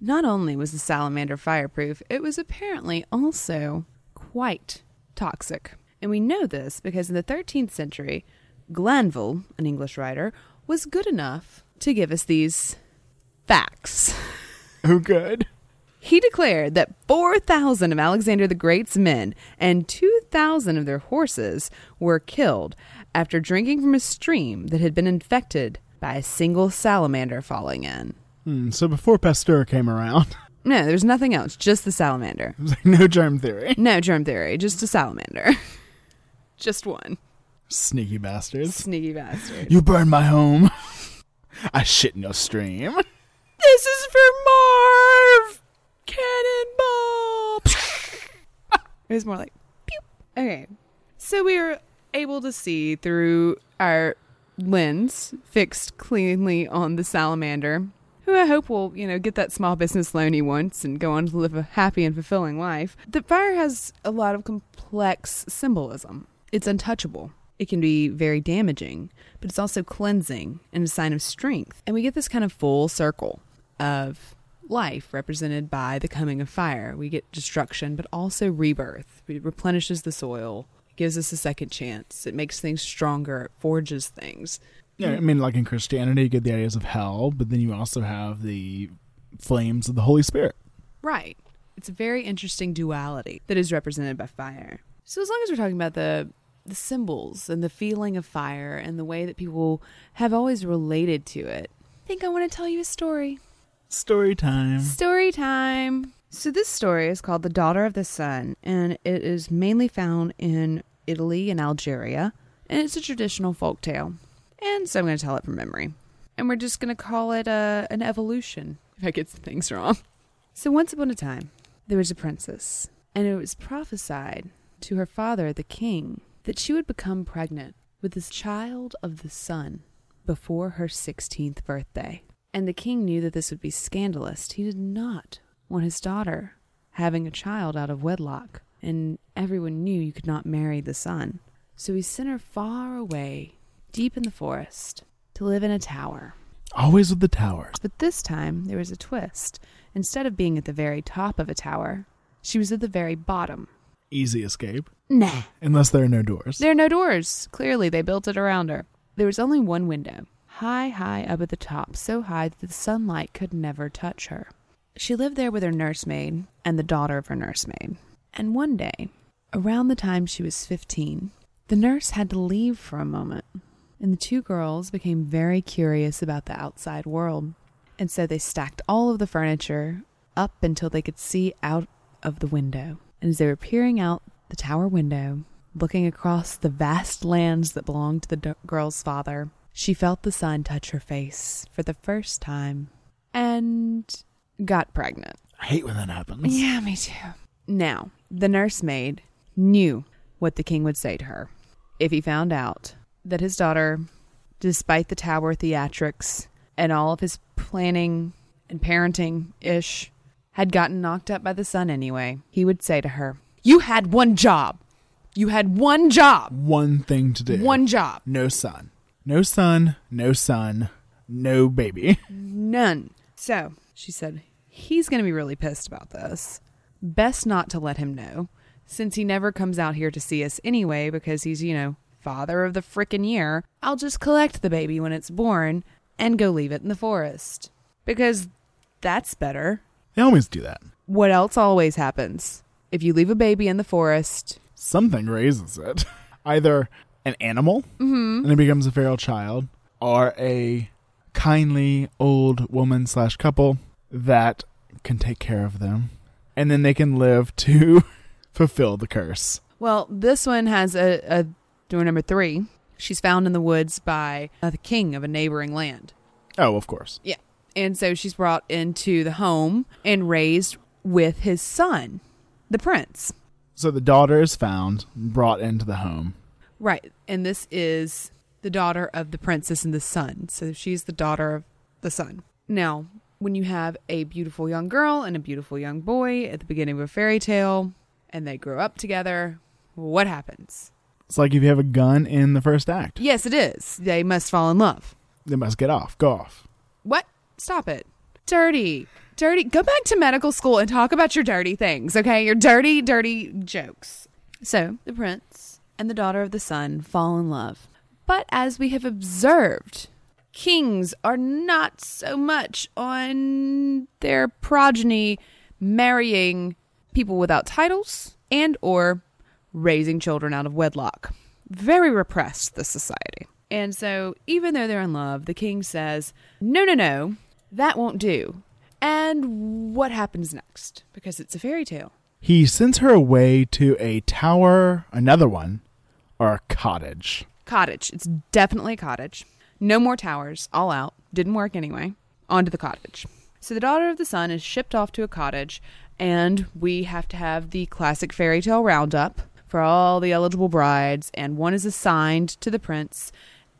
Not only was the salamander fireproof, it was apparently also quite toxic. And we know this because in the thirteenth century, Glanville, an English writer, was good enough to give us these facts. Oh, good. He declared that four thousand of Alexander the Great's men and two thousand of their horses were killed after drinking from a stream that had been infected by a single salamander falling in. Mm, so before Pasteur came around. No, there's nothing else, just the salamander. It was like no germ theory. No germ theory, just a salamander. Just one. Sneaky bastards. Sneaky bastards. You burned my home. I shit in your stream. This is for Marv. Cannonball! It was more like, pew. Okay. So we were able to see through our lens fixed cleanly on the salamander, who I hope will, you know, get that small business loan he wants and go on to live a happy and fulfilling life. The fire has a lot of complex symbolism. It's untouchable. It can be very damaging, but it's also cleansing and a sign of strength. And we get this kind of full circle of life represented by the coming of fire. We get destruction, but also rebirth. It replenishes the soil. It gives us a second chance. It makes things stronger. It forges things. Yeah, I mean, like in Christianity, you get the ideas of hell, but then you also have the flames of the Holy Spirit. Right. It's a very interesting duality that is represented by fire. So as long as we're talking about the the symbols and the feeling of fire and the way that people have always related to it, I think I want to tell you a story. Story time. Story time. So this story is called The Daughter of the Sun, and it is mainly found in Italy and Algeria, and it's a traditional folk tale. And so I'm going to tell it from memory. And we're just going to call it a, an evolution, if I get things wrong. So once upon a time, there was a princess, and it was prophesied to her father, the king, that she would become pregnant with this child of the sun before her sixteenth birthday. And the king knew that this would be scandalous. He did not want his daughter having a child out of wedlock. And everyone knew you could not marry the son. So he sent her far away, deep in the forest, to live in a tower. Always with the tower. But this time, there was a twist. Instead of being at the very top of a tower, she was at the very bottom. Easy escape. Nah. Unless there are no doors. There are no doors. Clearly, they built it around her. There was only one window. High, high up at the top, so high that the sunlight could never touch her. She lived there with her nursemaid and the daughter of her nursemaid. And one day, around the time she was fifteen, the nurse had to leave for a moment. And the two girls became very curious about the outside world. And so they stacked all of the furniture up until they could see out of the window. And as they were peering out the tower window, looking across the vast lands that belonged to the d- girl's father, she felt the sun touch her face for the first time and got pregnant. I hate when that happens. Yeah, me too. Now, the nursemaid knew what the king would say to her if he found out that his daughter, despite the tower theatrics and all of his planning and parenting-ish, had gotten knocked up by the sun anyway. He would say to her, you had one job. You had one job. One thing to do. One job. No son. No son. No son. No baby. None. So, she said, he's going to be really pissed about this. Best not to let him know, since he never comes out here to see us anyway because he's, you know, father of the frickin' year. I'll just collect the baby when it's born and go leave it in the forest. Because that's better. They always do that. What else always happens? If you leave a baby in the forest, something raises it. Either an animal, mm-hmm. and it becomes a feral child, or a kindly old woman slash couple that can take care of them. And then they can live to fulfill the curse. Well, this one has a... a Door number three, she's found in the woods by uh, the king of a neighboring land. Oh, of course. Yeah. And so she's brought into the home and raised with his son, the prince. So the daughter is found, brought into the home. Right. And this is the daughter of the princess and the son. So she's the daughter of the son. Now, when you have a beautiful young girl and a beautiful young boy at the beginning of a fairy tale and they grow up together, what happens? It's like if you have a gun in the first act. Yes, it is. They must fall in love. They must get off. Go off. What? Stop it. Dirty. Dirty. Go back to medical school and talk about your dirty things, okay? Your dirty, dirty jokes. So the prince and the daughter of the sun fall in love. But as we have observed, kings are not so much on their progeny marrying people without titles and or raising children out of wedlock. Very repressed, this society. And so, even though they're in love, the king says, no, no, no, that won't do. And what happens next? Because it's a fairy tale. He sends her away to a tower, another one, or a cottage. Cottage. It's definitely a cottage. No more towers. All out. Didn't work anyway. On to the cottage. So the daughter of the sun is shipped off to a cottage, and we have to have the classic fairy tale roundup for all the eligible brides, and one is assigned to the prince,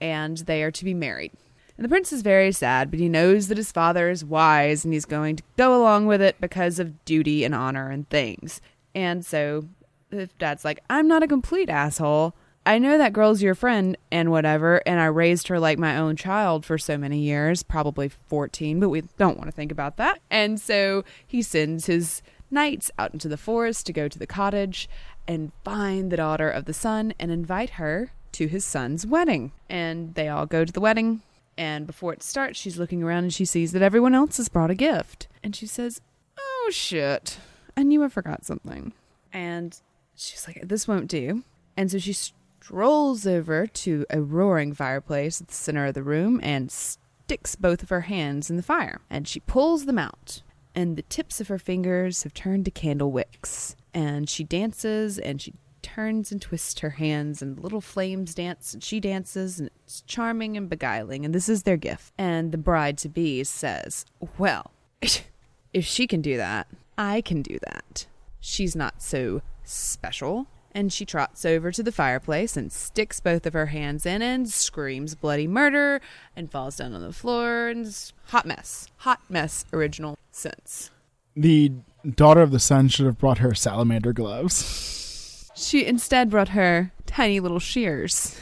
and they are to be married. And the prince is very sad, but he knows that his father is wise, and he's going to go along with it because of duty and honor and things. And so the dad's like, I'm not a complete asshole. I know that girl's your friend and whatever, and I raised her like my own child for so many years, probably fourteen, but we don't want to think about that. And so he sends his knights out into the forest to go to the cottage and find the daughter of the sun and invite her to his son's wedding. And they all go to the wedding. And before it starts, she's looking around and she sees that everyone else has brought a gift. And she says, oh, shit. I knew I forgot something. And she's like, this won't do. And so she strolls over to a roaring fireplace at the center of the room and sticks both of her hands in the fire. And she pulls them out. And the tips of her fingers have turned to candle wicks. And she dances, and she turns and twists her hands, and little flames dance, and she dances, and it's charming and beguiling, and this is their gift. And the bride-to-be says, well, if she can do that, I can do that. She's not so special. And she trots over to the fireplace and sticks both of her hands in and screams bloody murder and falls down on the floor. And hot mess. Hot mess original sense. The daughter of the sun should have brought her salamander gloves. She instead brought her tiny little shears.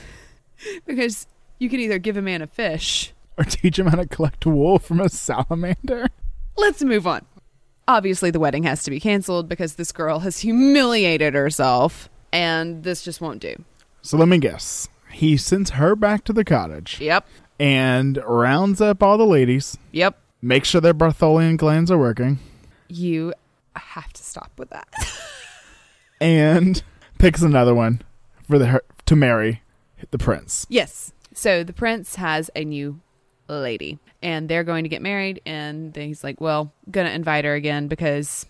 Because you can either give a man a fish or teach him how to collect wool from a salamander. Let's move on. Obviously, the wedding has to be canceled because this girl has humiliated herself, and this just won't do. So let me guess. He sends her back to the cottage. Yep. And rounds up all the ladies. Yep. Makes sure their Bartholian glands are working. You have to stop with that. And picks another one for the her- to marry the prince. Yes. So the prince has a new lady, and they're going to get married, and then he's like, well, gonna invite her again because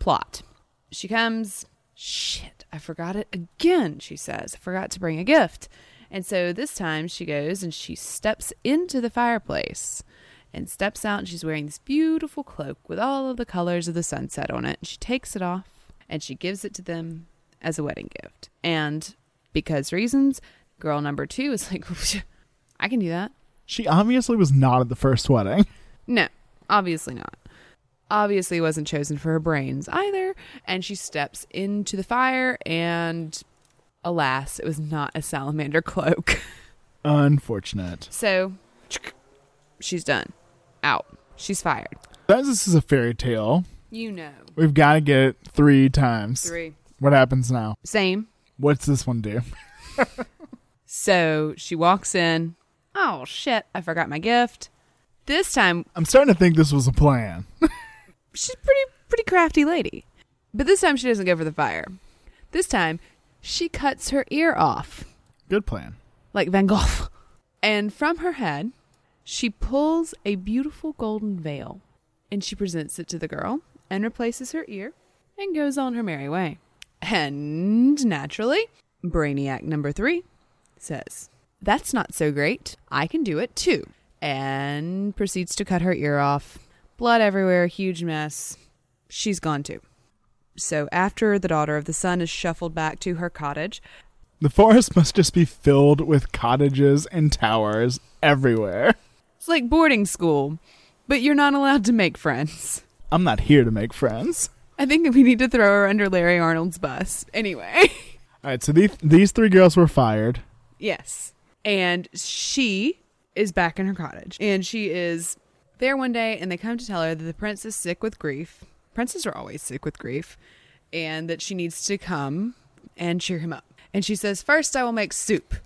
plot. She comes. Shit, I forgot it again, she says. I forgot to bring a gift. And so this time she goes and she steps into the fireplace and steps out, and she's wearing this beautiful cloak with all of the colors of the sunset on it. And she takes it off and she gives it to them as a wedding gift. And because reasons, girl number two is like, I can do that. She obviously was not at the first wedding. No, obviously not. Obviously wasn't chosen for her brains either. And she steps into the fire, and alas, it was not a salamander cloak. Unfortunate. So she's done. Out. She's fired. As this is a fairy tale, you know, we've got to get it three times. Three. What happens now? Same. What's this one do? So she walks in. Oh, shit, I forgot my gift. This time... I'm starting to think this was a plan. She's a pretty, pretty crafty lady. But this time she doesn't go for the fire. This time, she cuts her ear off. Good plan. Like Van Gogh. And from her head, she pulls a beautiful golden veil. And she presents it to the girl and replaces her ear and goes on her merry way. And naturally, Brainiac number three says... That's not so great. I can do it too. And proceeds to cut her ear off. Blood everywhere, huge mess. She's gone too. So after the daughter of the sun is shuffled back to her cottage. The forest must just be filled with cottages and towers everywhere. It's like boarding school, but you're not allowed to make friends. I'm not here to make friends. I think we need to throw her under Larry Arnold's bus. Anyway. All right, so these, these three girls were fired. Yes. And she is back in her cottage. And she is there one day, and they come to tell her that the prince is sick with grief. Princes are always sick with grief. And that she needs to come and cheer him up. And she says, first I will make soup.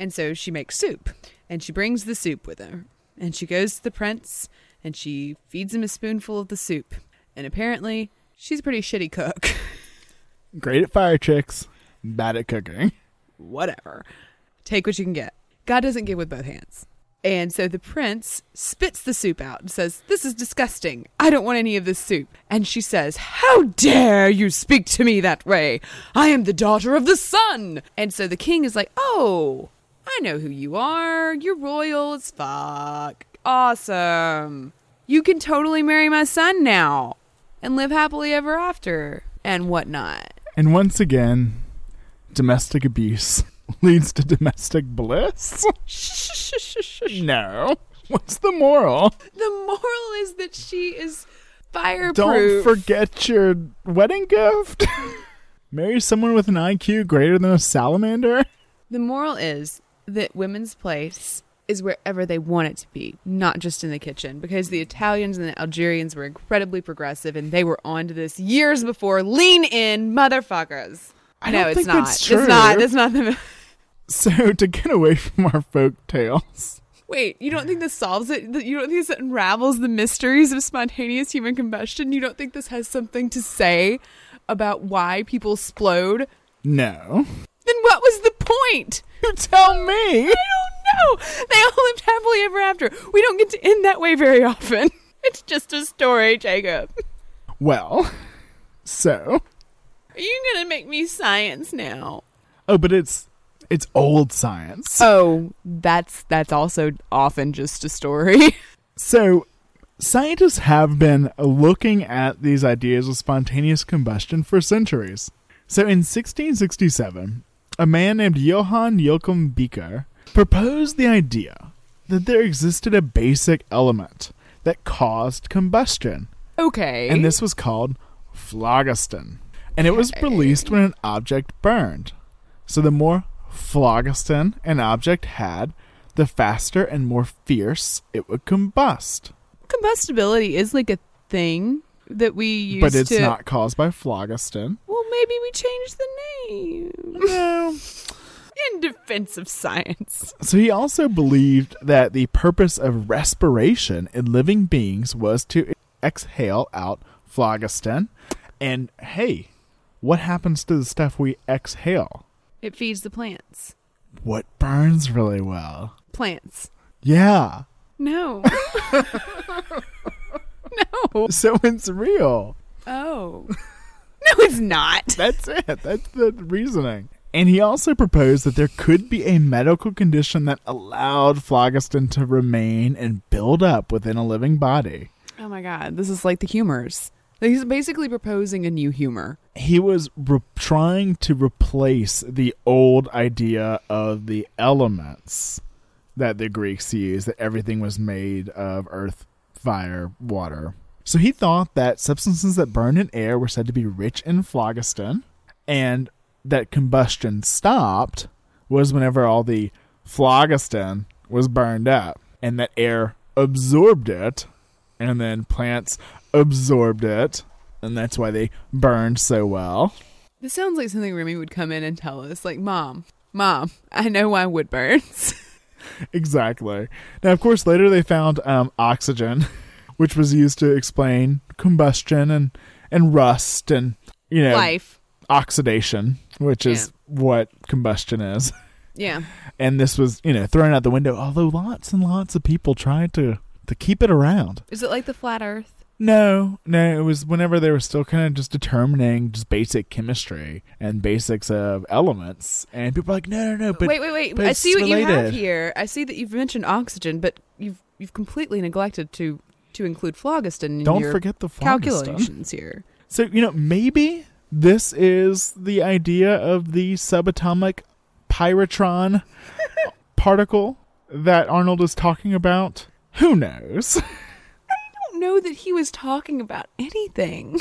And so she makes soup. And she brings the soup with her. And she goes to the prince, and she feeds him a spoonful of the soup. And apparently, she's a pretty shitty cook. Great at fire tricks. Bad at cooking. Whatever. Take what you can get. God doesn't give with both hands. And so the prince spits the soup out and says, this is disgusting. I don't want any of this soup. And she says, how dare you speak to me that way? I am the daughter of the sun. And so the king is like, oh, I know who you are. You're royal as fuck. Awesome. You can totally marry my son now and live happily ever after and whatnot. And once again, domestic abuse. Leads to domestic bliss? No. What's the moral? The moral is that she is fireproof. Don't forget your wedding gift. Marry someone with an I Q greater than a salamander. The moral is that women's place is wherever they want it to be, not just in the kitchen, because the Italians and the Algerians were incredibly progressive, and they were onto this years before. Lean in, motherfuckers. I no, don't it's think not. That's true. It's not. That's not the. So to get away from our folk tales. Wait, you don't think this solves it? You don't think this unravels the mysteries of spontaneous human combustion? You don't think this has something to say about why people splode? No. Then what was the point? You tell me. I don't know. They all lived happily ever after. We don't get to end that way very often. It's just a story, Jacob. Well, so. Are you going to make me science now? Oh, but it's it's old science. Oh, that's that's also often just a story. So, scientists have been looking at these ideas of spontaneous combustion for centuries. So, in sixteen sixty-seven, a man named Johann Joachim Becher proposed the idea that there existed a basic element that caused combustion. Okay. And this was called phlogiston. And it was released when an object burned. So the more phlogiston an object had, the faster and more fierce it would combust. Combustibility is like a thing that we use, but it's to... not caused by phlogiston. Well, maybe we changed the name. No. In defense of science. So he also believed that the purpose of respiration in living beings was to exhale out phlogiston. And hey, what happens to the stuff we exhale? It feeds the plants. What burns really well? Plants. Yeah. No. No. So it's real. Oh. No, it's not. That's it. That's the reasoning. And he also proposed that there could be a medical condition that allowed phlogiston to remain and build up within a living body. Oh my God. This is like the humors. He's basically proposing a new humor. He was re- trying to replace the old idea of the elements that the Greeks used, that everything was made of earth, fire, water. So he thought that substances that burned in air were said to be rich in phlogiston, and that combustion stopped was whenever all the phlogiston was burned up, and that air absorbed it, and then plants absorbed it, and that's why they burned so well. This sounds like something Remy would come in and tell us, like, Mom, Mom, I know why wood burns. Exactly. Now, of course, later they found um, oxygen, which was used to explain combustion and, and rust and, you know, life. Oxidation, which yeah. is what combustion is. Yeah. And this was, you know, thrown out the window, although lots and lots of people tried to, to keep it around. Is it like the flat earth? No, no, it was whenever they were still kind of just determining just basic chemistry and basics of elements. And people are like, no, no, no. But wait, wait, wait. I see what related. You have here. I see that you've mentioned oxygen, but you've you've completely neglected to, to include phlogiston in Don't your forget the phlogiston. Calculations here. So, you know, maybe this is the idea of the subatomic pyrotron particle that Arnold is talking about. Who knows? Know that he was talking about anything.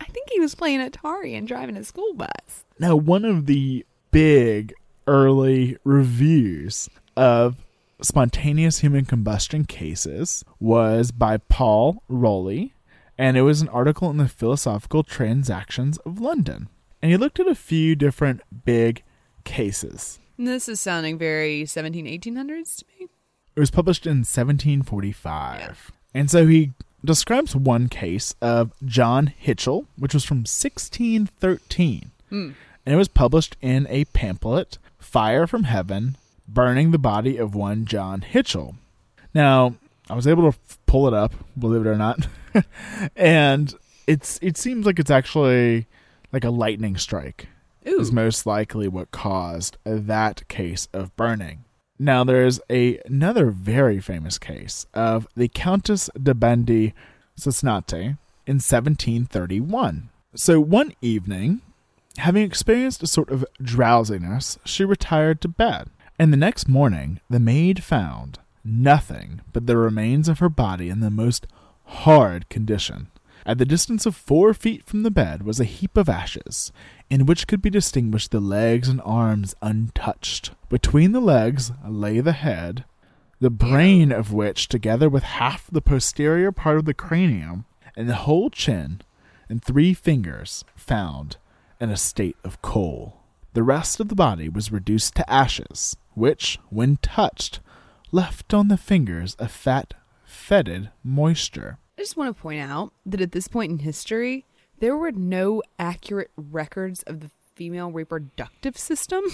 I think he was playing Atari and driving a school bus. Now, one of the big early reviews of spontaneous human combustion cases was by Paul Rowley, and it was an article in the Philosophical Transactions of London. And he looked at a few different big cases. This is sounding very seventeen hundreds, eighteen hundreds to me. It was published in seventeen forty-five. Yeah. And so he describes one case of John Hitchell, which was from sixteen thirteen. Mm. And it was published in a pamphlet, Fire from Heaven, Burning the Body of One John Hitchell. Now, I was able to f- pull it up, believe it or not. And it's it seems like it's actually like a lightning strike. Ooh. Is most likely what caused that case of burning. Now, there's a, another very famous case of the Countess de Bandi Cesnate in seventeen thirty-one. So one evening, having experienced a sort of drowsiness, she retired to bed. And the next morning, the maid found nothing but the remains of her body in the most horrid condition. At the distance of four feet from the bed was a heap of ashes, in which could be distinguished the legs and arms untouched. Between the legs lay the head, the brain of which, together with half the posterior part of the cranium, and the whole chin, and three fingers, found in a state of coal. The rest of the body was reduced to ashes, which, when touched, left on the fingers a fat, fetid moisture. I just want to point out that at this point in history, there were no accurate records of the female reproductive system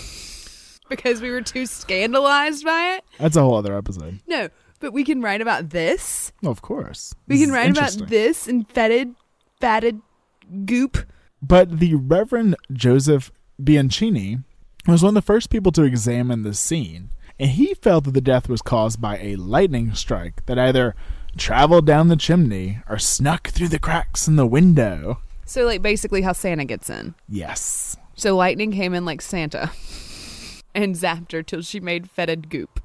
because we were too scandalized by it. That's a whole other episode. No, but we can write about this. Well, of course. We this can write about this and fetid, fatted goop. But the Reverend Joseph Bianchini was one of the first people to examine the scene, and he felt that the death was caused by a lightning strike that either traveled down the chimney or snuck through the cracks in the window. So, like, basically how Santa gets in. Yes. So lightning came in like Santa and zapped her till she made fetid goop.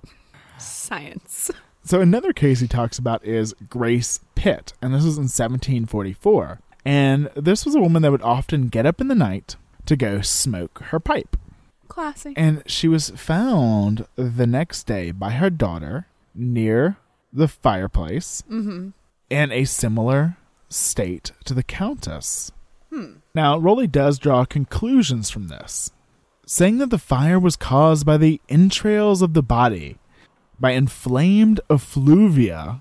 Science. So another case he talks about is Grace Pitt, and this was in seventeen forty-four. And this was a woman that would often get up in the night to go smoke her pipe. Classy. And she was found the next day by her daughter near the fireplace mm-hmm. in a similar state to the Countess. Hmm. Now, Rowley does draw conclusions from this, saying that the fire was caused by the entrails of the body, by inflamed effluvia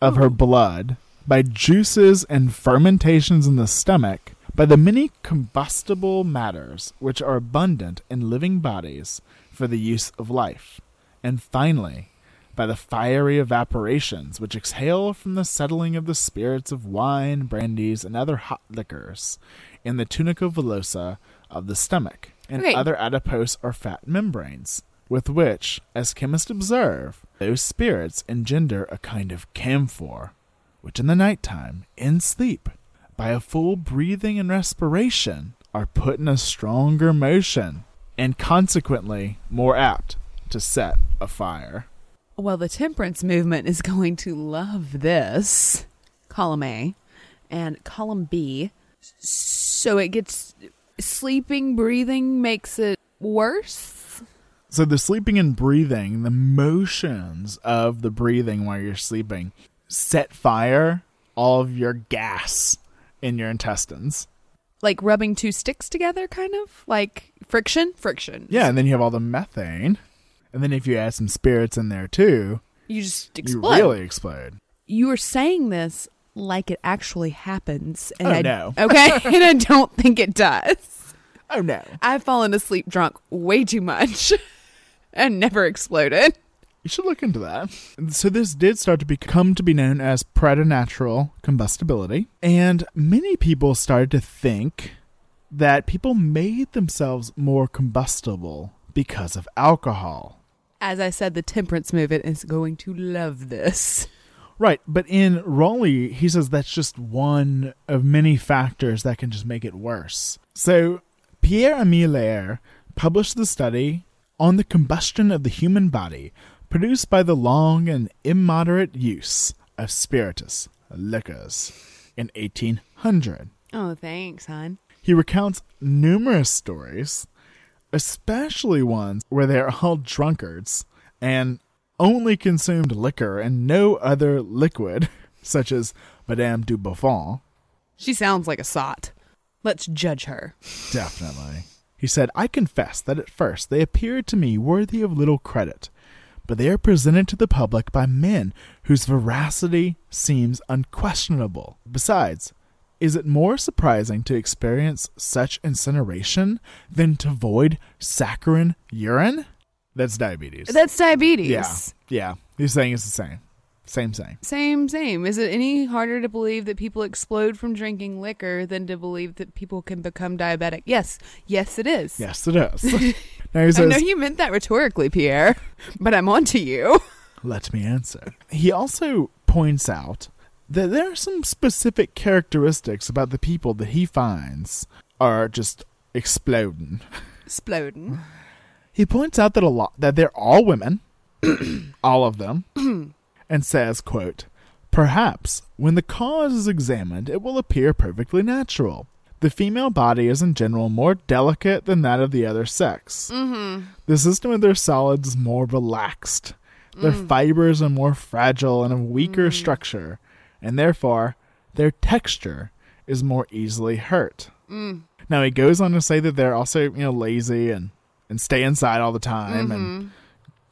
of oh. her blood, by juices and fermentations in the stomach, by the many combustible matters which are abundant in living bodies for the use of life, and finally, by the fiery evaporations which exhale from the settling of the spirits of wine, brandies, and other hot liquors in the tunica velosa of the stomach, and okay. other adipose or fat membranes, with which, as chemists observe, those spirits engender a kind of camphor, which in the nighttime, in sleep, by a full breathing and respiration, are put in a stronger motion, and consequently more apt to set a fire. Well, the temperance movement is going to love this, column A, and column B. So it gets, sleeping, breathing makes it worse? So the sleeping and breathing, the motions of the breathing while you're sleeping, set fire all of your gas in your intestines. Like rubbing two sticks together, kind of? Like friction? Friction. Yeah, and then you have all the methane. And then if you add some spirits in there, too, you just explode. You really explode. You are saying this like it actually happens. And oh, I, no. Okay? And I don't think it does. Oh, no. I've fallen asleep drunk way too much and never exploded. You should look into that. So this did start to become to be known as preternatural combustibility. And many people started to think that people made themselves more combustible because of alcohol. As I said, the temperance movement is going to love this. Right. But in Rowley, he says that's just one of many factors that can just make it worse. So Pierre-Émile Laird published the study on the combustion of the human body produced by the long and immoderate use of spirituous liquors in eighteen hundred. Oh, thanks, hon. He recounts numerous stories, especially ones where they are all drunkards and only consumed liquor and no other liquid, such as Madame du Buffon. She sounds like a sot. Let's judge her. Definitely. He said, "I confess that at first they appeared to me worthy of little credit, but they are presented to the public by men whose veracity seems unquestionable. Besides, is it more surprising to experience such incineration than to void saccharine urine?" That's diabetes. That's diabetes. Yeah. Yeah. He's saying it's the same. Same, same. Same, same. Is it any harder to believe that people explode from drinking liquor than to believe that people can become diabetic? Yes. Yes, it is. Yes, it is. Now he says, I know you meant that rhetorically, Pierre, but I'm on to you. Let me answer. He also points out that there are some specific characteristics about the people that he finds are just exploding. Exploding. He points out that a lot that they're all women, all of them, and says, quote, "Perhaps when the cause is examined, it will appear perfectly natural. The female body is in general more delicate than that of the other sex. Mm-hmm. The system of their solids is more relaxed. Their mm. fibers are more fragile and of weaker mm. structure, and therefore their texture is more easily hurt." Mm. Now he goes on to say that they're also, you know, lazy and, and stay inside all the time mm-hmm. and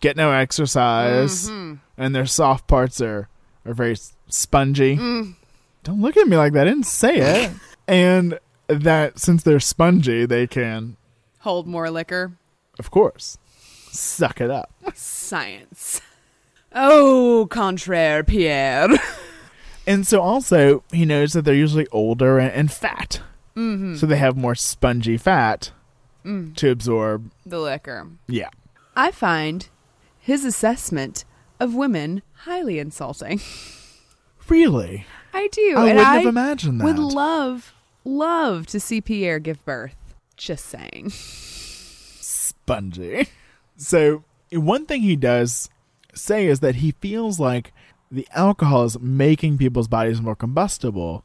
get no exercise, mm-hmm. and their soft parts are, are very spongy. Mm. Don't look at me like that. I didn't say it. And that since they're spongy, they can hold more liquor. Of course. Suck it up. Science. Oh, contraire, Pierre. And so also, he knows that they're usually older and, and fat. Mm-hmm. So they have more spongy fat mm. to absorb the liquor. Yeah. I find his assessment of women highly insulting. Really? I do. I and wouldn't I have imagined that. Would love... Love to see Pierre give birth. Just saying. Spongy. So one thing he does say is that he feels like the alcohol is making people's bodies more combustible,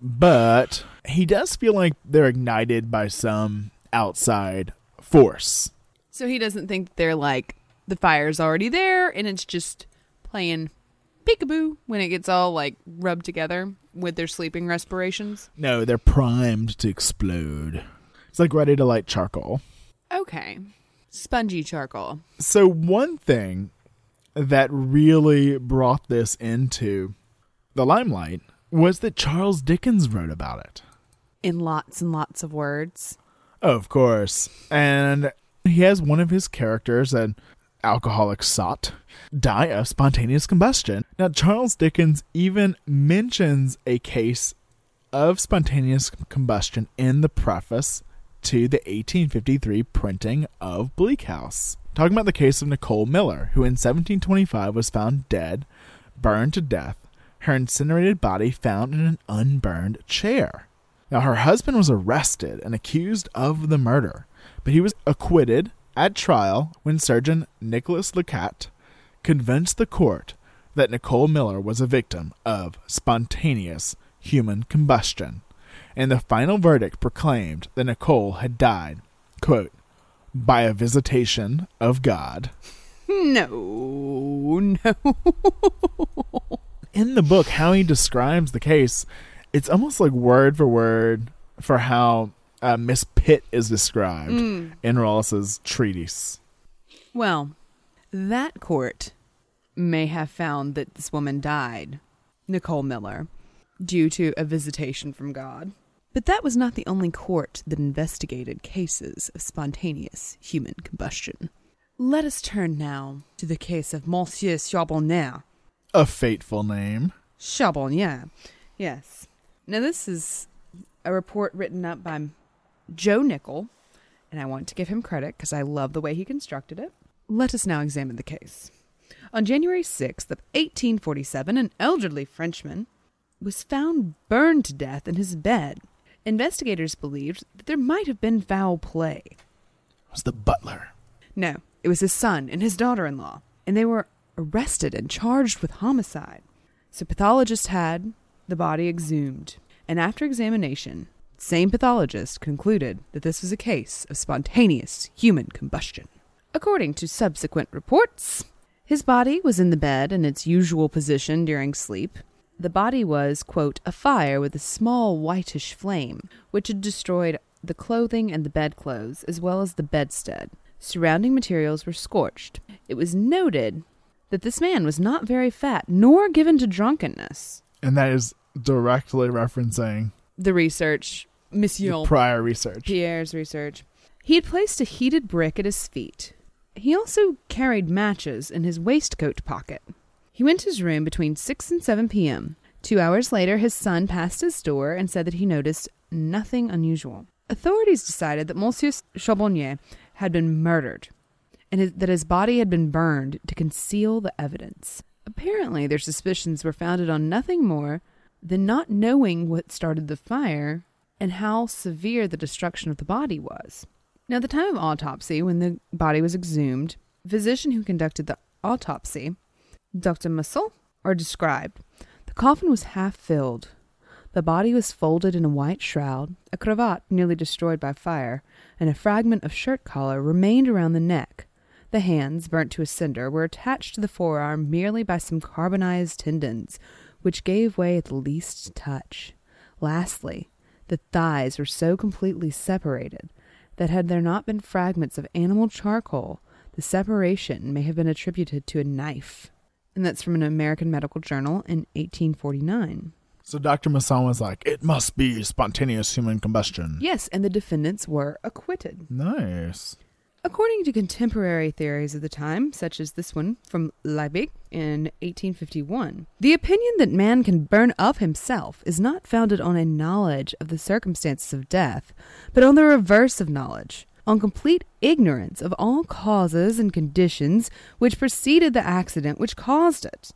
but he does feel like they're ignited by some outside force. So he doesn't think that they're like, the fire's already there and it's just playing peekaboo when it gets all like rubbed together with their sleeping respirations. No, they're primed to explode. It's like ready to light charcoal. Okay. Spongy charcoal. So one thing that really brought this into the limelight was that Charles Dickens wrote about it. In lots and lots of words. Oh, of course. And he has one of his characters, an alcoholic sot, die of spontaneous combustion. Now, Charles Dickens even mentions a case of spontaneous combustion in the preface to the eighteen fifty-three printing of Bleak House, talking about the case of Nicole Miller, who in seventeen twenty-five was found dead, burned to death, her incinerated body found in an unburned chair. Now, her husband was arrested and accused of the murder, but he was acquitted at trial when surgeon Nicholas Lecat convinced the court that Nicole Miller was a victim of spontaneous human combustion. And the final verdict proclaimed that Nicole had died, quote, by a visitation of God. No, no. In the book, how he describes the case, it's almost like word for word for how uh, Miss Pitt is described mm. in Rawls's treatise. Well, that court may have found that this woman died, Nicole Miller, due to a visitation from God. But that was not the only court that investigated cases of spontaneous human combustion. Let us turn now to the case of Monsieur Charbonnier. A fateful name. Charbonnier, yes. Now this is a report written up by Joe Nickel, and I want to give him credit because I love the way he constructed it. Let us now examine the case. On January sixth of eighteen forty-seven, an elderly Frenchman was found burned to death in his bed. Investigators believed that there might have been foul play. It was the butler. No, it was his son and his daughter-in-law, and they were arrested and charged with homicide. So pathologists had the body exhumed, and after examination, same pathologist concluded that this was a case of spontaneous human combustion. According to subsequent reports, his body was in the bed in its usual position during sleep. The body was, quote, afire with a small whitish flame, which had destroyed the clothing and the bedclothes, as well as the bedstead. Surrounding materials were scorched. It was noted that this man was not very fat, nor given to drunkenness. And that is directly referencing the research, Monsieur the prior research. Pierre's research. He had placed a heated brick at his feet. He also carried matches in his waistcoat pocket. He went to his room between six and seven p.m. Two hours later, his son passed his door and said that he noticed nothing unusual. Authorities decided that Monsieur Charbonnier had been murdered and that his body had been burned to conceal the evidence. Apparently, their suspicions were founded on nothing more than not knowing what started the fire and how severe the destruction of the body was. Now, at the time of autopsy, when the body was exhumed, the physician who conducted the autopsy, Doctor Muscle, are described. The coffin was half filled. The body was folded in a white shroud, a cravat nearly destroyed by fire, and a fragment of shirt collar remained around the neck. The hands, burnt to a cinder, were attached to the forearm merely by some carbonized tendons, which gave way at the least touch. Lastly, the thighs were so completely separated that had there not been fragments of animal charcoal, the separation may have been attributed to a knife. And that's from an American Medical Journal in eighteen forty-nine. So Doctor Masson was like, it must be spontaneous human combustion. Yes, and the defendants were acquitted. Nice. According to contemporary theories of the time, such as this one from Liebig in eighteen fifty-one, the opinion that man can burn of himself is not founded on a knowledge of the circumstances of death, but on the reverse of knowledge, on complete ignorance of all causes and conditions which preceded the accident which caused it.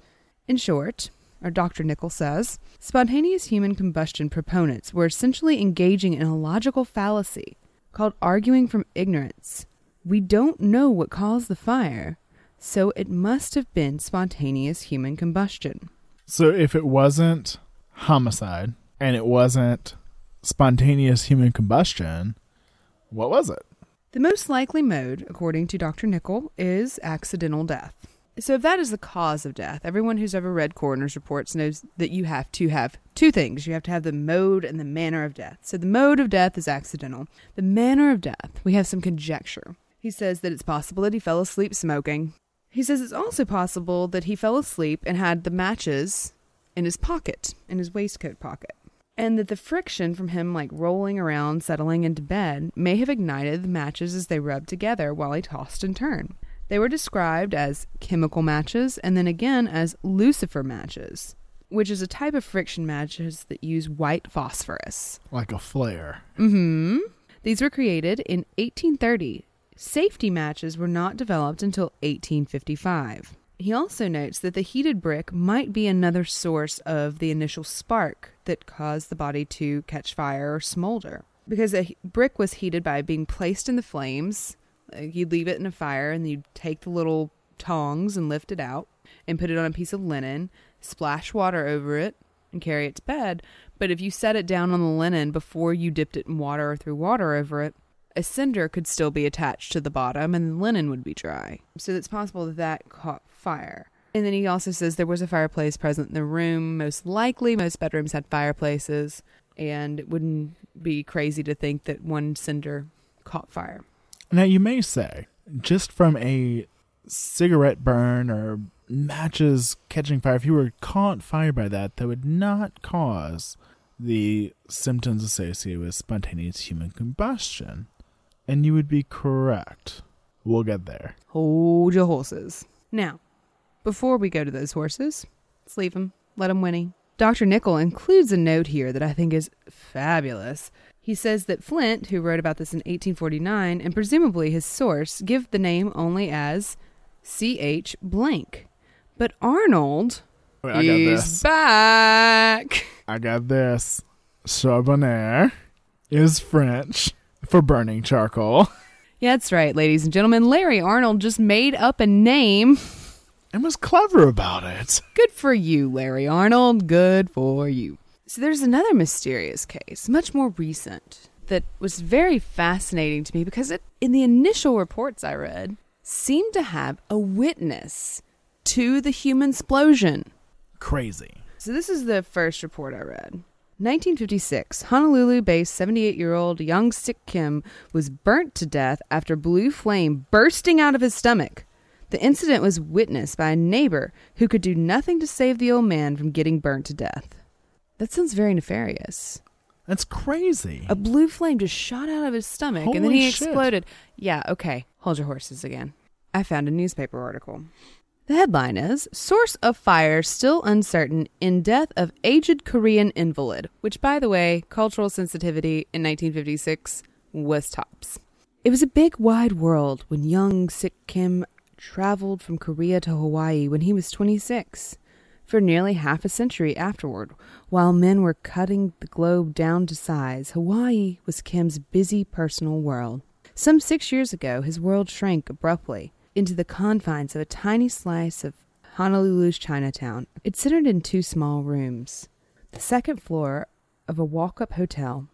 In short, or Doctor Nickel says, spontaneous human combustion proponents were essentially engaging in a logical fallacy called arguing from ignorance. We don't know what caused the fire, so it must have been spontaneous human combustion. So if it wasn't homicide and it wasn't spontaneous human combustion, what was it? The most likely mode, according to Doctor Nichol, is accidental death. So if that is the cause of death, everyone who's ever read coroner's reports knows that you have to have two things. You have to have the mode and the manner of death. So the mode of death is accidental. The manner of death, we have some conjecture. He says that it's possible that he fell asleep smoking. He says it's also possible that he fell asleep and had the matches in his pocket, in his waistcoat pocket. And that the friction from him, like, rolling around, settling into bed, may have ignited the matches as they rubbed together while he tossed and turned. They were described as chemical matches and then again as Lucifer matches, which is a type of friction matches that use white phosphorus. Like a flare. Mm-hmm. These were created in eighteen thirty. Safety matches were not developed until eighteen fifty-five. He also notes that the heated brick might be another source of the initial spark that caused the body to catch fire or smolder. Because a brick was heated by being placed in the flames. You'd leave it in a fire and you'd take the little tongs and lift it out and put it on a piece of linen, splash water over it, and carry it to bed. But if you set it down on the linen before you dipped it in water or threw water over it, a cinder could still be attached to the bottom and the linen would be dry. So it's possible that that caught fire. And then he also says there was a fireplace present in the room. Most likely, most bedrooms had fireplaces, and it wouldn't be crazy to think that one cinder caught fire. Now, you may say, just from a cigarette burn or matches catching fire, if you were caught fire by that, that would not cause the symptoms associated with spontaneous human combustion. And you would be correct. We'll get there. Hold your horses. Now, before we go to those horses, let's leave them. Let them whinny. Doctor Nichol includes a note here that I think is fabulous. He says that Flint, who wrote about this in eighteen forty-nine, and presumably his source, give the name only as C H blank. But Arnold Wait, I is got this. back. I got this. Charbonnier is French for burning charcoal. Yeah, that's right, ladies and gentlemen. Larry Arnold just made up a name. And was clever about it. Good for you, Larry Arnold. Good for you. So there's another mysterious case, much more recent, that was very fascinating to me because it, in the initial reports I read, seemed to have a witness to the human explosion. Crazy. So this is the first report I read. nineteen fifty-six, Honolulu-based seventy-eight-year-old Young Sik Kim was burnt to death after blue flame bursting out of his stomach. The incident was witnessed by a neighbor who could do nothing to save the old man from getting burnt to death. That sounds very nefarious. That's crazy. A blue flame just shot out of his stomach Holy and then he shit. exploded. Yeah, okay. Hold your horses again. I found a newspaper article. The headline is, Source of Fire Still Uncertain in Death of Aged Korean Invalid, which, by the way, cultural sensitivity in nineteen fifty-six was tops. It was a big, wide world when Young Sik Kim traveled from Korea to Hawaii when he was twenty-six. For nearly half a century afterward, while men were cutting the globe down to size, Hawaii was Kim's busy personal world. Some six years ago, his world shrank abruptly into the confines of a tiny slice of Honolulu's Chinatown. It centered in two small rooms, the second floor of a walk-up hotel.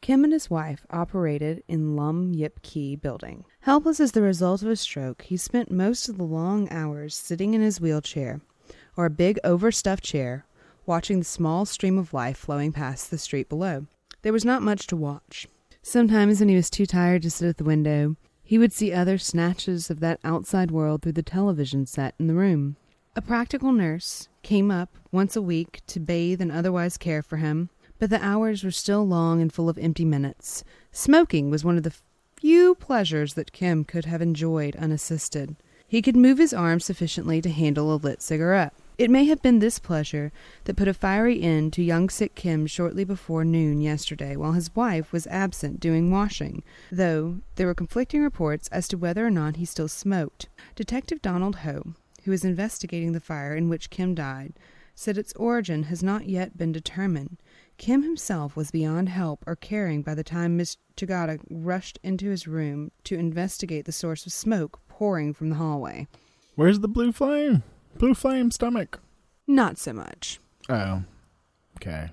Kim and his wife operated in Lum Yip Kee building. Helpless as the result of a stroke, he spent most of the long hours sitting in his wheelchair, or a big overstuffed chair, watching the small stream of life flowing past the street below. There was not much to watch. Sometimes when he was too tired to sit at the window, he would see other snatches of that outside world through the television set in the room. A practical nurse came up once a week to bathe and otherwise care for him, but the hours were still long and full of empty minutes. Smoking was one of the few pleasures that Kim could have enjoyed unassisted. He could move his arm sufficiently to handle a lit cigarette. It may have been this pleasure that put a fiery end to Young Sik Kim shortly before noon yesterday while his wife was absent doing washing, though there were conflicting reports as to whether or not he still smoked. Detective Donald Ho, who is investigating the fire in which Kim died, said its origin has not yet been determined. Kim himself was beyond help or caring by the time Miss Tagata rushed into his room to investigate the source of smoke pouring from the hallway. Where's the blue flame? Blue flame stomach. Not so much. Oh. Okay.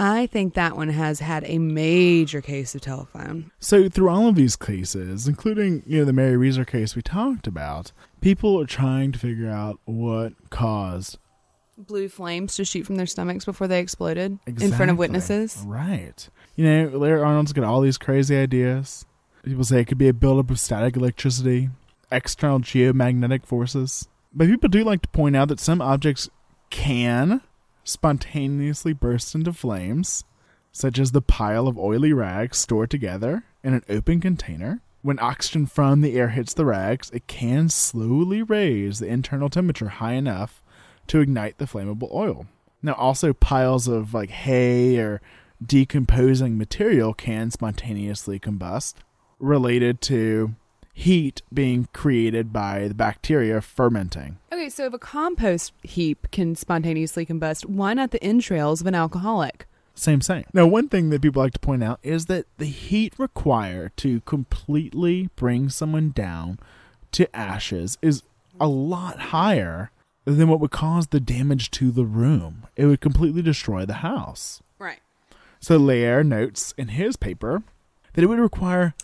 I think that one has had a major case of telephone. So through all of these cases, including, you know, the Mary Reeser case we talked about, people are trying to figure out what caused blue flames to shoot from their stomachs before they exploded exactly. in front of witnesses. Right. You know, Larry Arnold's got all these crazy ideas. People say it could be a buildup of static electricity, external geomagnetic forces. But people do like to point out that some objects can spontaneously burst into flames, such as the pile of oily rags stored together in an open container. When oxygen from the air hits the rags, it can slowly raise the internal temperature high enough to ignite the flammable oil. Now, also piles of like hay or decomposing material can spontaneously combust, related to heat being created by the bacteria fermenting. Okay, so if a compost heap can spontaneously combust, why not the entrails of an alcoholic? Same, same. Now, one thing that people like to point out is that the heat required to completely bring someone down to ashes is a lot higher than what would cause the damage to the room. It would completely destroy the house. Right. So Lair notes in his paper that it would require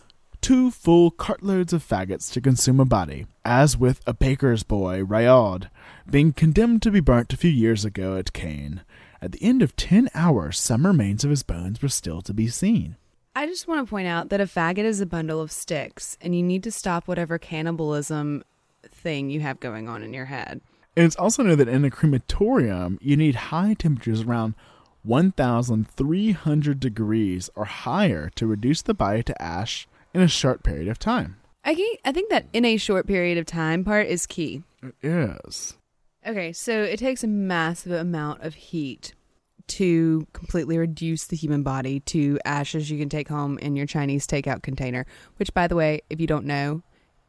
two full cartloads of faggots to consume a body, as with a baker's boy, Rayaud, being condemned to be burnt a few years ago at Caen. At the end of ten hours, some remains of his bones were still to be seen. I just want to point out that a faggot is a bundle of sticks, and you need to stop whatever cannibalism thing you have going on in your head. And it's also known that in a crematorium, you need high temperatures around one thousand three hundred degrees or higher to reduce the body to ash in a short period of time. I think, I think that in a short period of time part is key. It is. Okay, so it takes a massive amount of heat to completely reduce the human body to ashes you can take home in your Chinese takeout container. Which, by the way, if you don't know,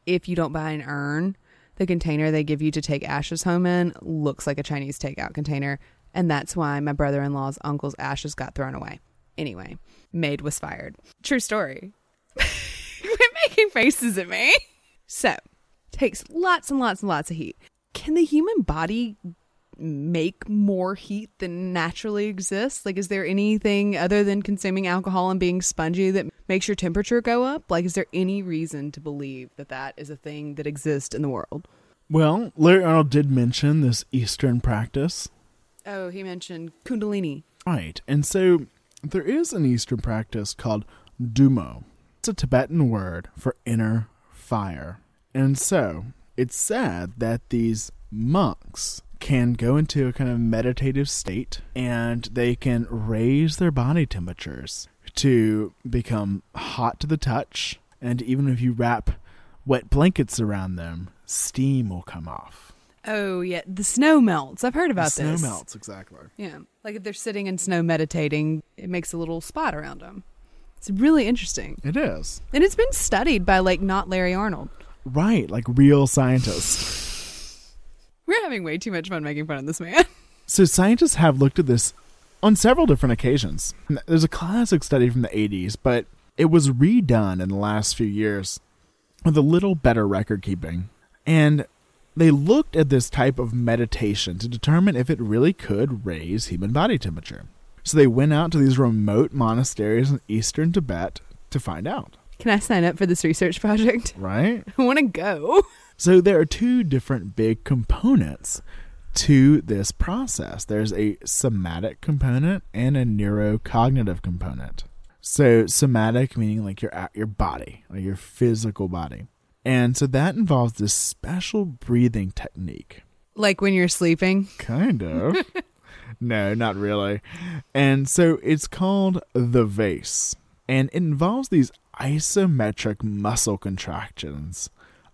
if you don't buy an urn, the container they give you to take ashes home in looks like a Chinese takeout container. And that's why my brother-in-law's uncle's ashes got thrown away. Anyway, maid was fired. True story. Quit making faces at me. So, takes lots and lots and lots of heat. Can the human body make more heat than naturally exists? Like, is there anything other than consuming alcohol and being spongy that makes your temperature go up? Like, is there any reason to believe that that is a thing that exists in the world? Well, Larry Arnold did mention this Eastern practice. Oh, he mentioned Kundalini. Right. And so there is an Eastern practice called Dumo. It's a Tibetan word for inner fire. And so it's said that these monks can go into a kind of meditative state and they can raise their body temperatures to become hot to the touch. And even if you wrap wet blankets around them, steam will come off. Oh, yeah. The snow melts. I've heard about the this. Snow melts, exactly. Yeah. Like if they're sitting in snow meditating, it makes a little spot around them. It's really interesting. It is. And it's been studied by, like, not Larry Arnold. Right. Like real scientists. We're having way too much fun making fun of this man. So scientists have looked at this on several different occasions. There's a classic study from the eighties, but it was redone in the last few years with a little better record keeping. And they looked at this type of meditation to determine if it really could raise human body temperature. So they went out to these remote monasteries in eastern Tibet to find out. Can I sign up for this research project? Right. I want to go. So there are two different big components to this process. There's a somatic component and a neurocognitive component. So somatic meaning like your your body, like your physical body. And so that involves this special breathing technique. Like when you're sleeping? Kind of. No, not really. And so it's called the vase. And it involves these isometric muscle contractions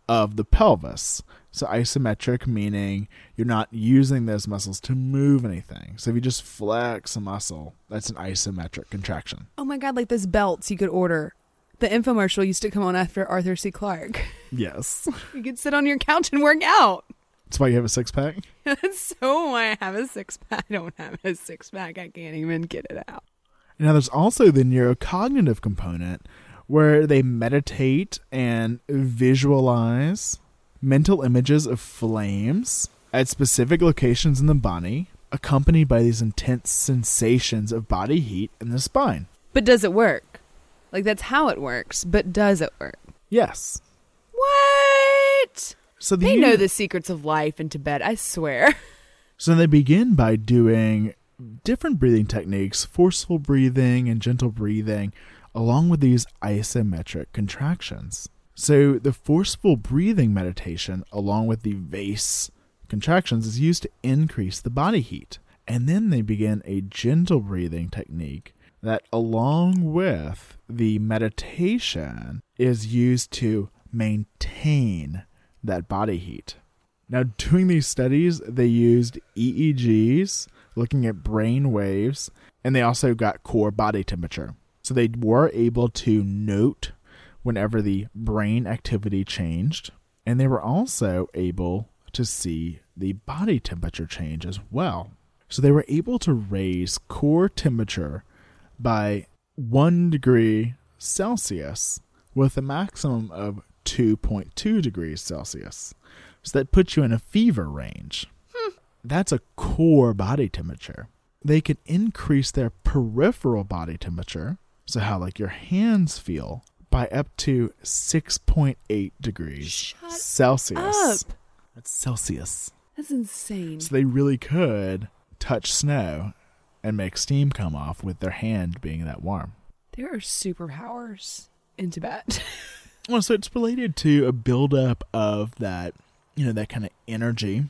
of the pelvis. So isometric meaning you're not using those muscles to move anything. So if you just flex a muscle, that's an isometric contraction. Oh my God, like those belts you could order. The infomercial used to come on after Arthur C. Clarke. Yes. You could sit on your couch and work out. That's why you have a six pack? That's so why I have a six pack. I don't have a six pack. I can't even get it out. Now there's also the neurocognitive component, where they meditate and visualize mental images of flames at specific locations in the body accompanied by these intense sensations of body heat in the spine. But does it work? Like, that's how it works, but does it work? Yes. What? So the They know the secrets of life in Tibet, I swear. So they begin by doing different breathing techniques, forceful breathing and gentle breathing, along with these isometric contractions. So the forceful breathing meditation, along with the vase contractions, is used to increase the body heat. And then they begin a gentle breathing technique that, along with the meditation, is used to maintain that body heat. Now, doing these studies, they used E E Gs, looking at brain waves, and they also got core body temperature. So they were able to note whenever the brain activity changed, and they were also able to see the body temperature change as well. So they were able to raise core temperature by one degree Celsius with a maximum of two point two degrees Celsius. So that puts you in a fever range. Hmm. That's a core body temperature. They can increase their peripheral body temperature, so how like your hands feel, by up to six point eight degrees Shut Celsius. Up. That's Celsius. That's insane. So they really could touch snow and make steam come off with their hand being that warm. There are superpowers in Tibet. Well, so it's related to a buildup of that, you know, that kind of energy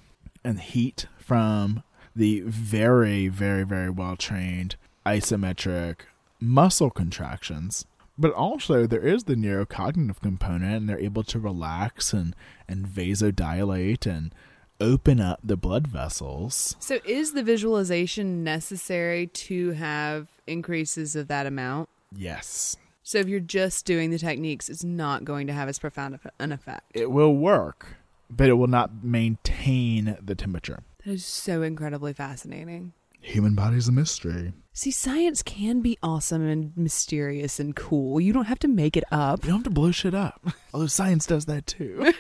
and heat from the very, very, very well-trained isometric muscle contractions. But also there is the neurocognitive component, and they're able to relax and, and vasodilate and open up the blood vessels. So is the visualization necessary to have increases of that amount? Yes. So if you're just doing the techniques, it's not going to have as profound an effect. It will work, but it will not maintain the temperature. That is so incredibly fascinating. Human body's a mystery. See, science can be awesome and mysterious and cool. You don't have to make it up. You don't have to blow shit up. Although science does that too.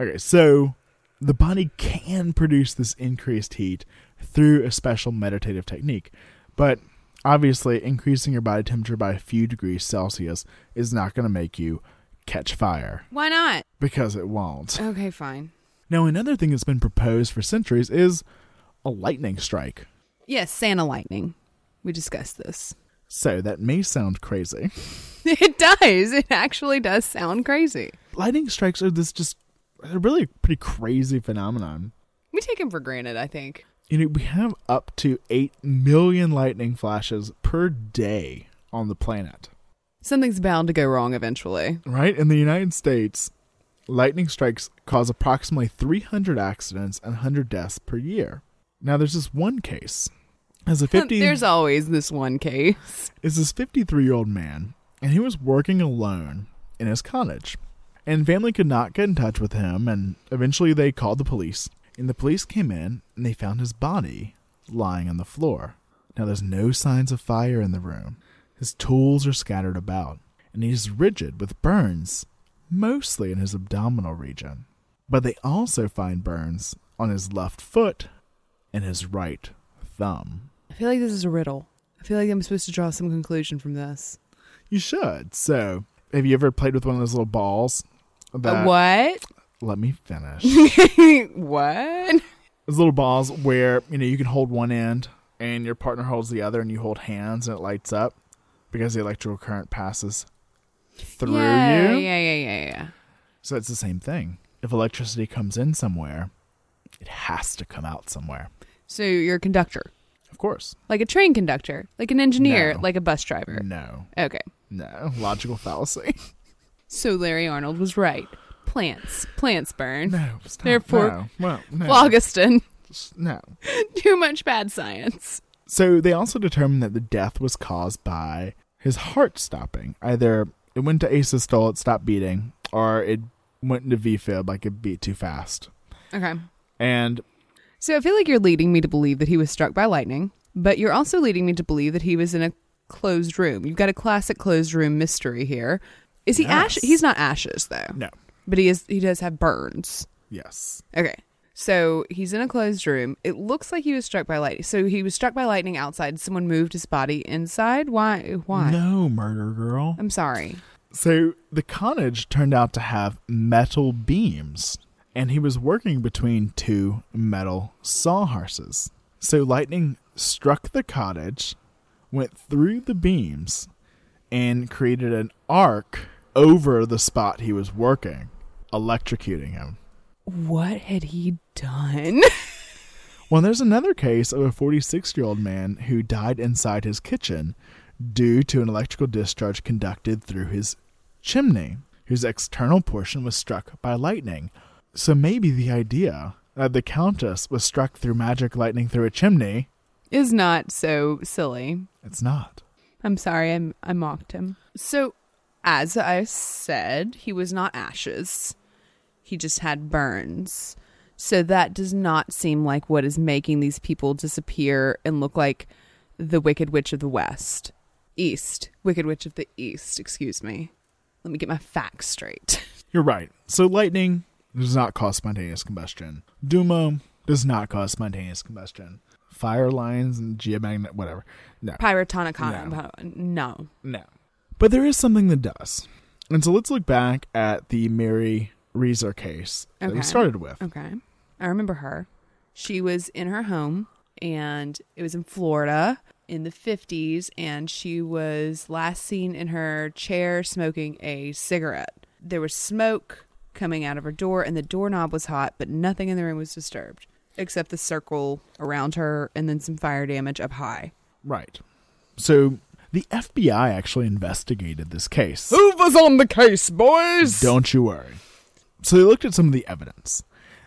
Okay, so the body can produce this increased heat through a special meditative technique. But obviously, increasing your body temperature by a few degrees Celsius is not going to make you catch fire. Why not? Because it won't. Okay, fine. Now, another thing that's been proposed for centuries is a lightning strike. Yes, Santa lightning. We discussed this. So that may sound crazy. It does. It actually does sound crazy. Lightning strikes are this just a really pretty crazy phenomenon. We take them for granted, I think. You know, we have up to eight million lightning flashes per day on the planet. Something's bound to go wrong eventually. Right? In the United States, lightning strikes cause approximately three hundred accidents and one hundred deaths per year. Now, there's this one case. As a fifty, There's always this one case. It's this fifty-three-year-old man, and he was working alone in his cottage. And family could not get in touch with him, and eventually they called the police. And the police came in, and they found his body lying on the floor. Now, there's no signs of fire in the room. His tools are scattered about, and he's rigid with burns, mostly in his abdominal region. But they also find burns on his left foot and his right thumb. I feel like this is a riddle. I feel like I'm supposed to draw some conclusion from this. You should. So, have you ever played with one of those little balls? That, what? Let me finish. What? Those little balls where, you know, you can hold one end and your partner holds the other and you hold hands and it lights up because the electrical current passes through yeah, you. Yeah, yeah, yeah, yeah. So it's the same thing. If electricity comes in somewhere, it has to come out somewhere. So you're a conductor? Of course. Like a train conductor? Like an engineer? No. Like a bus driver? No. Okay. No. Logical fallacy. So Larry Arnold was right. Plants. Plants burn. No. Stop. Therefore, no. Well, no. Phlogiston. No. Too much bad science. So they also determined that the death was caused by his heart stopping. Either it went to asystole, it stopped beating, or it went into V fib, like it beat too fast. Okay. And so I feel like you're leading me to believe that he was struck by lightning, but you're also leading me to believe that he was in a closed room. You've got a classic closed room mystery here. Is he yes. ash? He's not ashes, though. No. But he is. He does have burns. Yes. Okay. So he's in a closed room. It looks like he was struck by lightning. So he was struck by lightning outside. Someone moved his body inside. Why? Why? No, murder girl. I'm sorry. So the cottage turned out to have metal beams, and he was working between two metal sawhorses. So lightning struck the cottage, went through the beams, and created an arc over the spot he was working, electrocuting him. What had he done? Well, there's another case of a forty-six-year-old man who died inside his kitchen due to an electrical discharge conducted through his chimney, whose external portion was struck by lightning. So maybe the idea that the Countess was struck through magic lightning through a chimney is not so silly. It's not. I'm sorry, I'm, I mocked him. So, as I said, he was not ashes. He just had burns. So that does not seem like what is making these people disappear and look like the Wicked Witch of the West. East. Wicked Witch of the East, excuse me. Let me get my facts straight. You're right. So lightning does not cause spontaneous combustion. Dumo does not cause spontaneous combustion. Fire lines and geomagnet, whatever. No. Pyrotonic. No. no. No. But there is something that does. And so let's look back at the Mary Reeser case that okay. we started with. Okay. I remember her. She was in her home, and it was in Florida in the fifties, and she was last seen in her chair smoking a cigarette. There was smoke coming out of her door, and the doorknob was hot, but nothing in the room was disturbed except the circle around her and then some fire damage up high. Right. So the F B I actually investigated this case. Who was on the case, boys? Don't you worry. So they looked at some of the evidence.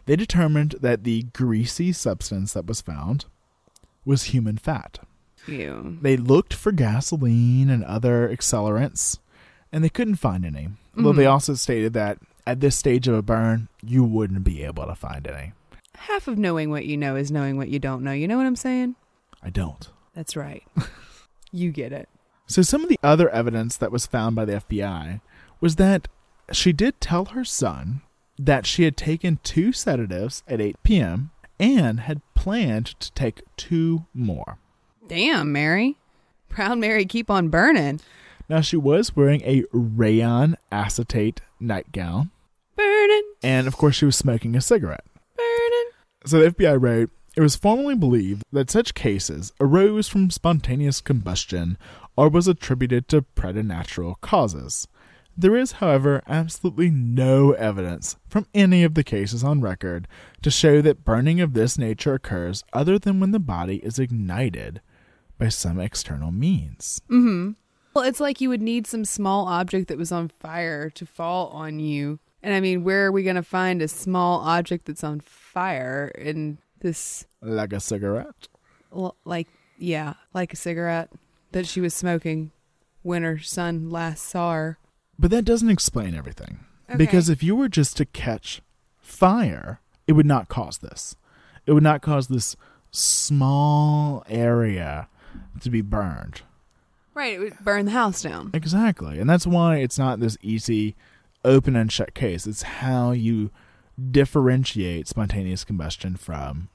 They determined that the greasy substance that was found was human fat. Ew. They looked for gasoline and other accelerants, and they couldn't find any. Mm-hmm. Though they also stated that at this stage of a burn, you wouldn't be able to find any. Half of knowing what you know is knowing what you don't know. You know what I'm saying? I don't. That's right. You get it. So some of the other evidence that was found by the F B I was that she did tell her son that she had taken two sedatives at eight p.m. and had planned to take two more. Damn, Mary. Proud Mary, keep on burning. Now, she was wearing a rayon acetate nightgown. Burning. And, of course, she was smoking a cigarette. Burning. So the F B I wrote, it was formerly believed that such cases arose from spontaneous combustion or was attributed to preternatural causes. There is, however, absolutely no evidence from any of the cases on record to show that burning of this nature occurs other than when the body is ignited by some external means. Mm-hmm. Well, it's like you would need some small object that was on fire to fall on you. And I mean, where are we going to find a small object that's on fire in this... Like a cigarette? L- like, yeah, like a cigarette that she was smoking when her son last saw her. But that doesn't explain everything. Okay. Because if you were just to catch fire, it would not cause this. It would not cause this small area to be burned. Right. It would burn the house down. Exactly. And that's why it's not this easy open and shut case. It's how you differentiate spontaneous combustion from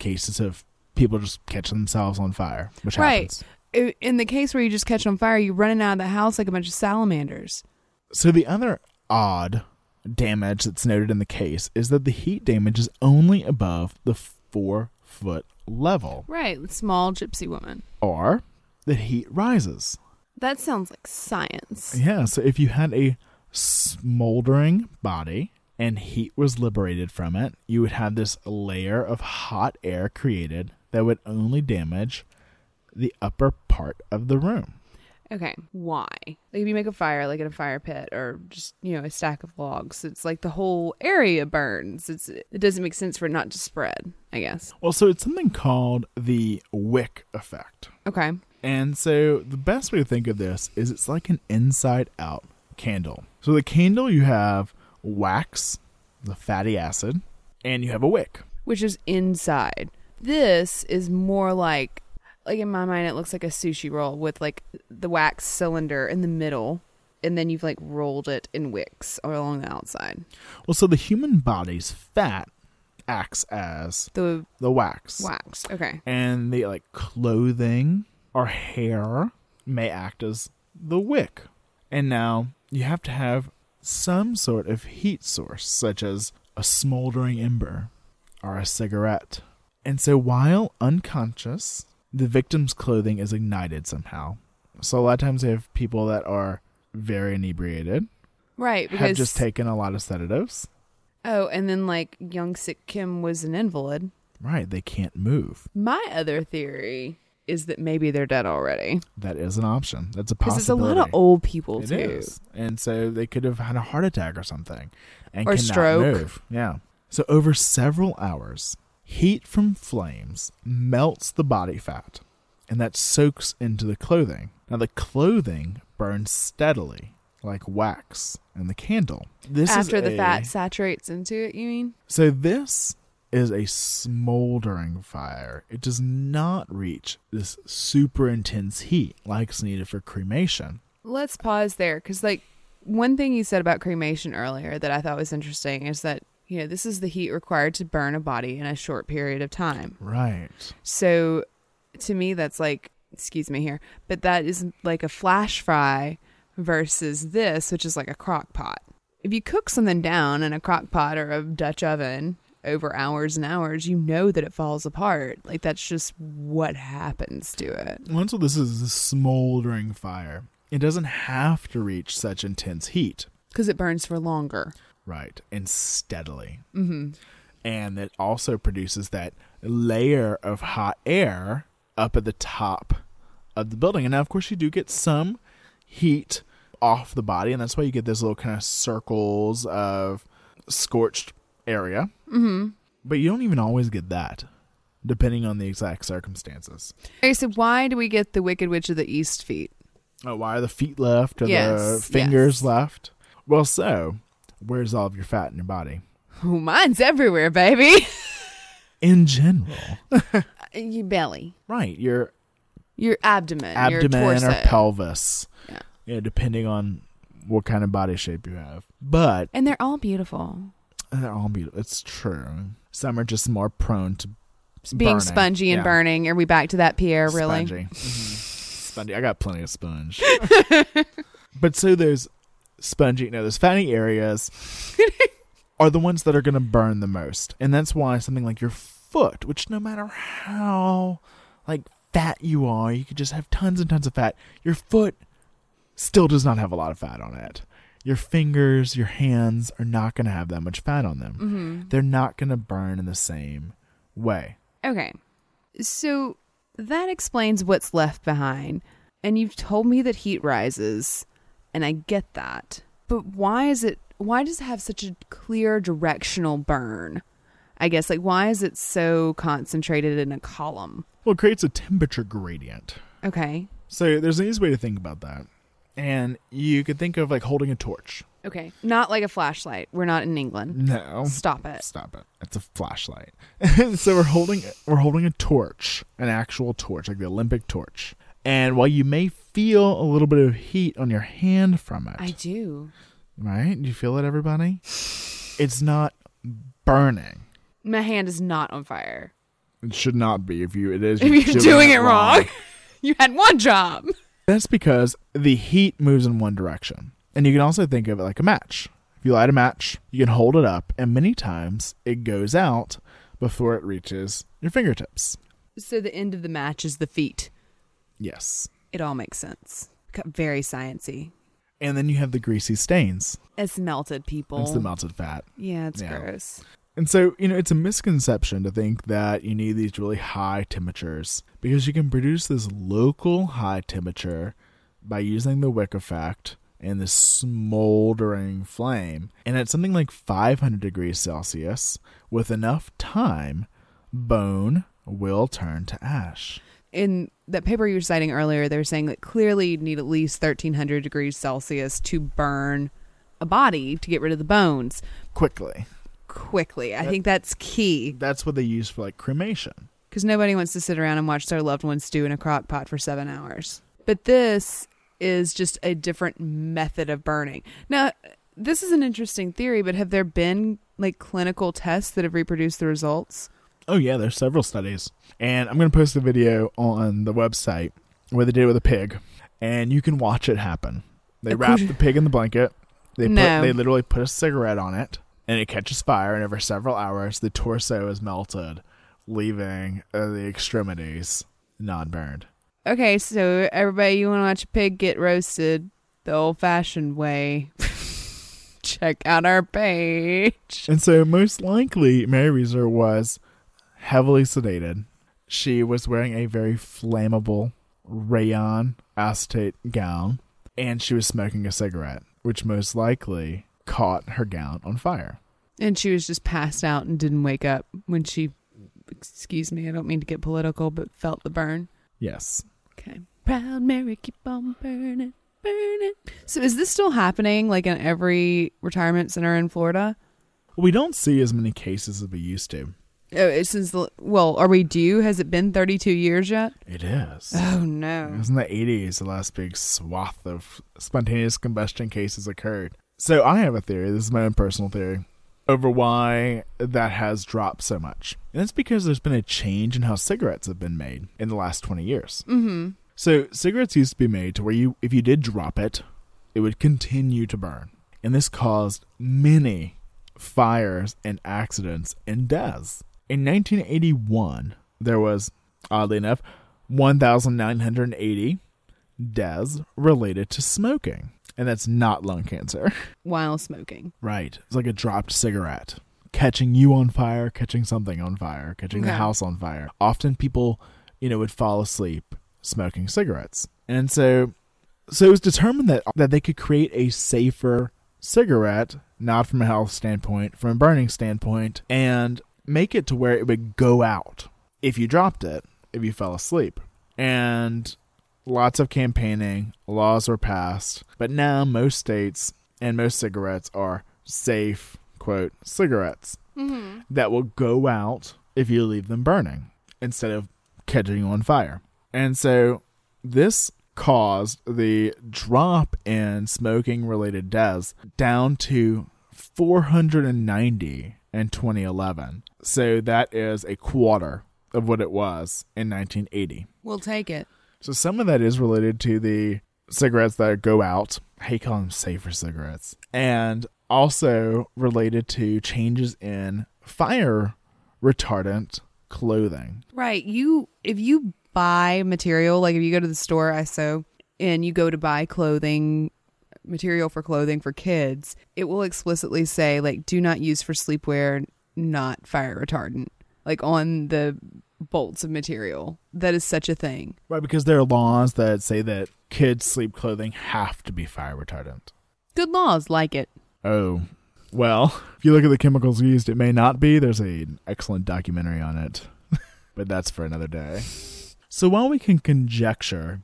cases of people just catching themselves on fire, which right. happens. In the case where you just catch on fire, you're running out of the house like a bunch of salamanders. So the other odd damage that's noted in the case is that the heat damage is only above the four-foot level. Right, small gypsy woman. Or the heat rises. That sounds like science. Yeah, so if you had a smoldering body and heat was liberated from it, you would have this layer of hot air created that would only damage the upper part of the room. Okay, why? Like if you make a fire, like in a fire pit or just, you know, a stack of logs, it's like the whole area burns. It's It doesn't make sense for it not to spread, I guess. Well, so it's something called the wick effect. Okay. And so the best way to think of this is it's like an inside-out candle. So the candle, you have wax, the fatty acid, and you have a wick. Which is inside. This is more like... Like, in my mind, it looks like a sushi roll with, like, the wax cylinder in the middle, and then you've, like, rolled it in wicks all along the outside. Well, so the human body's fat acts as the the wax. Wax, okay. And the like clothing or hair may act as the wick. And now you have to have some sort of heat source, such as a smoldering ember or a cigarette. And so while unconscious, the victim's clothing is ignited somehow. So a lot of times they have people that are very inebriated. Right. Because have just taken a lot of sedatives. Oh, and then like young sick Kim was an invalid. Right. They can't move. My other theory is that maybe they're dead already. That is an option. That's a possibility. Because it's a lot of old people it too. Is. And so they could have had a heart attack or something. And or cannot stroke. Move. Yeah. So over several hours, heat from flames melts the body fat. And that soaks into the clothing. Now the clothing burns steadily, like wax in the candle. This After is the a, fat saturates into it, you mean? So this is a smoldering fire. It does not reach this super intense heat like it's needed for cremation. Let's pause there, because like one thing you said about cremation earlier that I thought was interesting is that, you know, this is the heat required to burn a body in a short period of time. Right. So to me, that's like, excuse me here, but that is like a flash fry versus this, which is like a crock pot. If you cook something down in a crock pot or a Dutch oven over hours and hours, you know that it falls apart. Like, that's just what happens to it. Once all this is a smoldering fire, it doesn't have to reach such intense heat. Because it burns for longer. Right. And steadily. Mm-hmm. And it also produces that layer of hot air up at the top of the building. And now, of course, you do get some heat off the body, and that's why you get those little kind of circles of scorched area. Mm-hmm. But you don't even always get that, depending on the exact circumstances. Okay, so why do we get the Wicked Witch of the East feet? Oh, why are the feet left or yes, the fingers yes. left? Well, so where's all of your fat in your body? Oh, mine's everywhere, baby. In general, your belly, right? Your your abdomen, abdomen your torso. Or pelvis. Yeah. Yeah, depending on what kind of body shape you have. But and they're all beautiful. They're all beautiful. It's true. Some are just more prone to being burning. spongy and yeah. burning. Are we back to that, Pierre? Really? Spongy. Mm-hmm. Spongy. I got plenty of sponge. But so there's spongy. No, there's fatty areas are the ones that are going to burn the most, and that's why something like your foot, which no matter how like fat you are, you could just have tons and tons of fat. Your foot still does not have a lot of fat on it. Your fingers, your hands are not going to have that much fat on them. Mm-hmm. They're not going to burn in the same way. Okay. So that explains what's left behind. And you've told me that heat rises, and I get that. But why is it, why does it have such a clear directional burn? I guess, like, why is it so concentrated in a column? Well, it creates a temperature gradient. Okay. So there's an easy way to think about that. And you could think of like holding a torch. Okay. Not like a flashlight. We're not in England. No. Stop it. Stop it. It's a flashlight. So we're holding we're holding a torch, an actual torch, like the Olympic torch. And while you may feel a little bit of heat on your hand from it. I do. Right? You feel it, everybody? It's not burning. My hand is not on fire. It should not be. If you it is, if you're, you're doing, doing it wrong. wrong. You had one job. That's because the heat moves in one direction. And you can also think of it like a match. If you light a match, you can hold it up, and many times it goes out before it reaches your fingertips. So the end of the match is the feet. Yes. It all makes sense. Very sciencey. And then you have the greasy stains. It's melted, people. It's the melted fat. Yeah, it's yeah. gross. And so, you know, it's a misconception to think that you need these really high temperatures, because you can produce this local high temperature by using the wick effect and this smoldering flame. And at something like five hundred degrees Celsius, with enough time, bone will turn to ash. In that paper you were citing earlier, they were saying that clearly you'd need at least thirteen hundred degrees Celsius to burn a body to get rid of the bones. Quickly. Quickly. I that, think that's key. That's what they use for like cremation. Because nobody wants to sit around and watch their loved ones stew in a crock pot for seven hours. But this is just a different method of burning. Now, this is an interesting theory, but have there been like clinical tests that have reproduced the results? Oh yeah, there's several studies. And I'm going to post a video on the website where they did it with a pig, and you can watch it happen. They wrapped the pig in the blanket. They no. put, they literally put a cigarette on it, and it catches fire, and over several hours, the torso is melted, leaving uh, the extremities not burned. Okay, so everybody, you want to watch a pig get roasted the old-fashioned way, check out our page. And so most likely, Mary Reeser was heavily sedated. She was wearing a very flammable rayon acetate gown, and she was smoking a cigarette, which most likely caught her gown on fire. And she was just passed out and didn't wake up when she, excuse me, I don't mean to get political, but felt the burn. Yes. Okay. Proud Mary, keep on burning, burning. So is this still happening, like, in every retirement center in Florida? We don't see as many cases as we used to. Oh, since the, well, are we due? Has it been thirty-two years yet? It is. Oh, no. It was in the eighties, the last big swath of spontaneous combustion cases occurred. So I have a theory, this is my own personal theory, over why that has dropped so much. And that's because there's been a change in how cigarettes have been made in the last twenty years. Mm-hmm. So cigarettes used to be made to where you, if you did drop it, it would continue to burn. And this caused many fires and accidents and deaths. In nineteen eighty-one, there was, oddly enough, one thousand nine hundred eighty deaths related to smoking. And that's not lung cancer. While smoking. Right. It's like a dropped cigarette. Catching you on fire, catching something on fire, catching okay. the house on fire. Often people, you know, would fall asleep smoking cigarettes. And so so it was determined that, that they could create a safer cigarette, not from a health standpoint, from a burning standpoint, and make it to where it would go out if you dropped it, if you fell asleep. And lots of campaigning, laws were passed, but now most states and most cigarettes are safe, quote, cigarettes mm-hmm. that will go out if you leave them burning instead of catching on fire. And so this caused the drop in smoking-related deaths down to four hundred ninety in twenty eleven. So that is a quarter of what it was in nineteen eighty. We'll take it. So some of that is related to the cigarettes that go out. I hate calling them safer cigarettes. And also related to changes in fire retardant clothing. Right. You, if you buy material, like if you go to the store, I sew, and you go to buy clothing, material for clothing for kids, it will explicitly say, like, do not use for sleepwear, not fire retardant. Like on the bolts of material. That is such a thing. Right, because there are laws that say that kids' sleep clothing have to be fire retardant. Good laws, like it. Oh. Well, if you look at the chemicals used, it may not be. There's an excellent documentary on it. But that's for another day. So while we can conjecture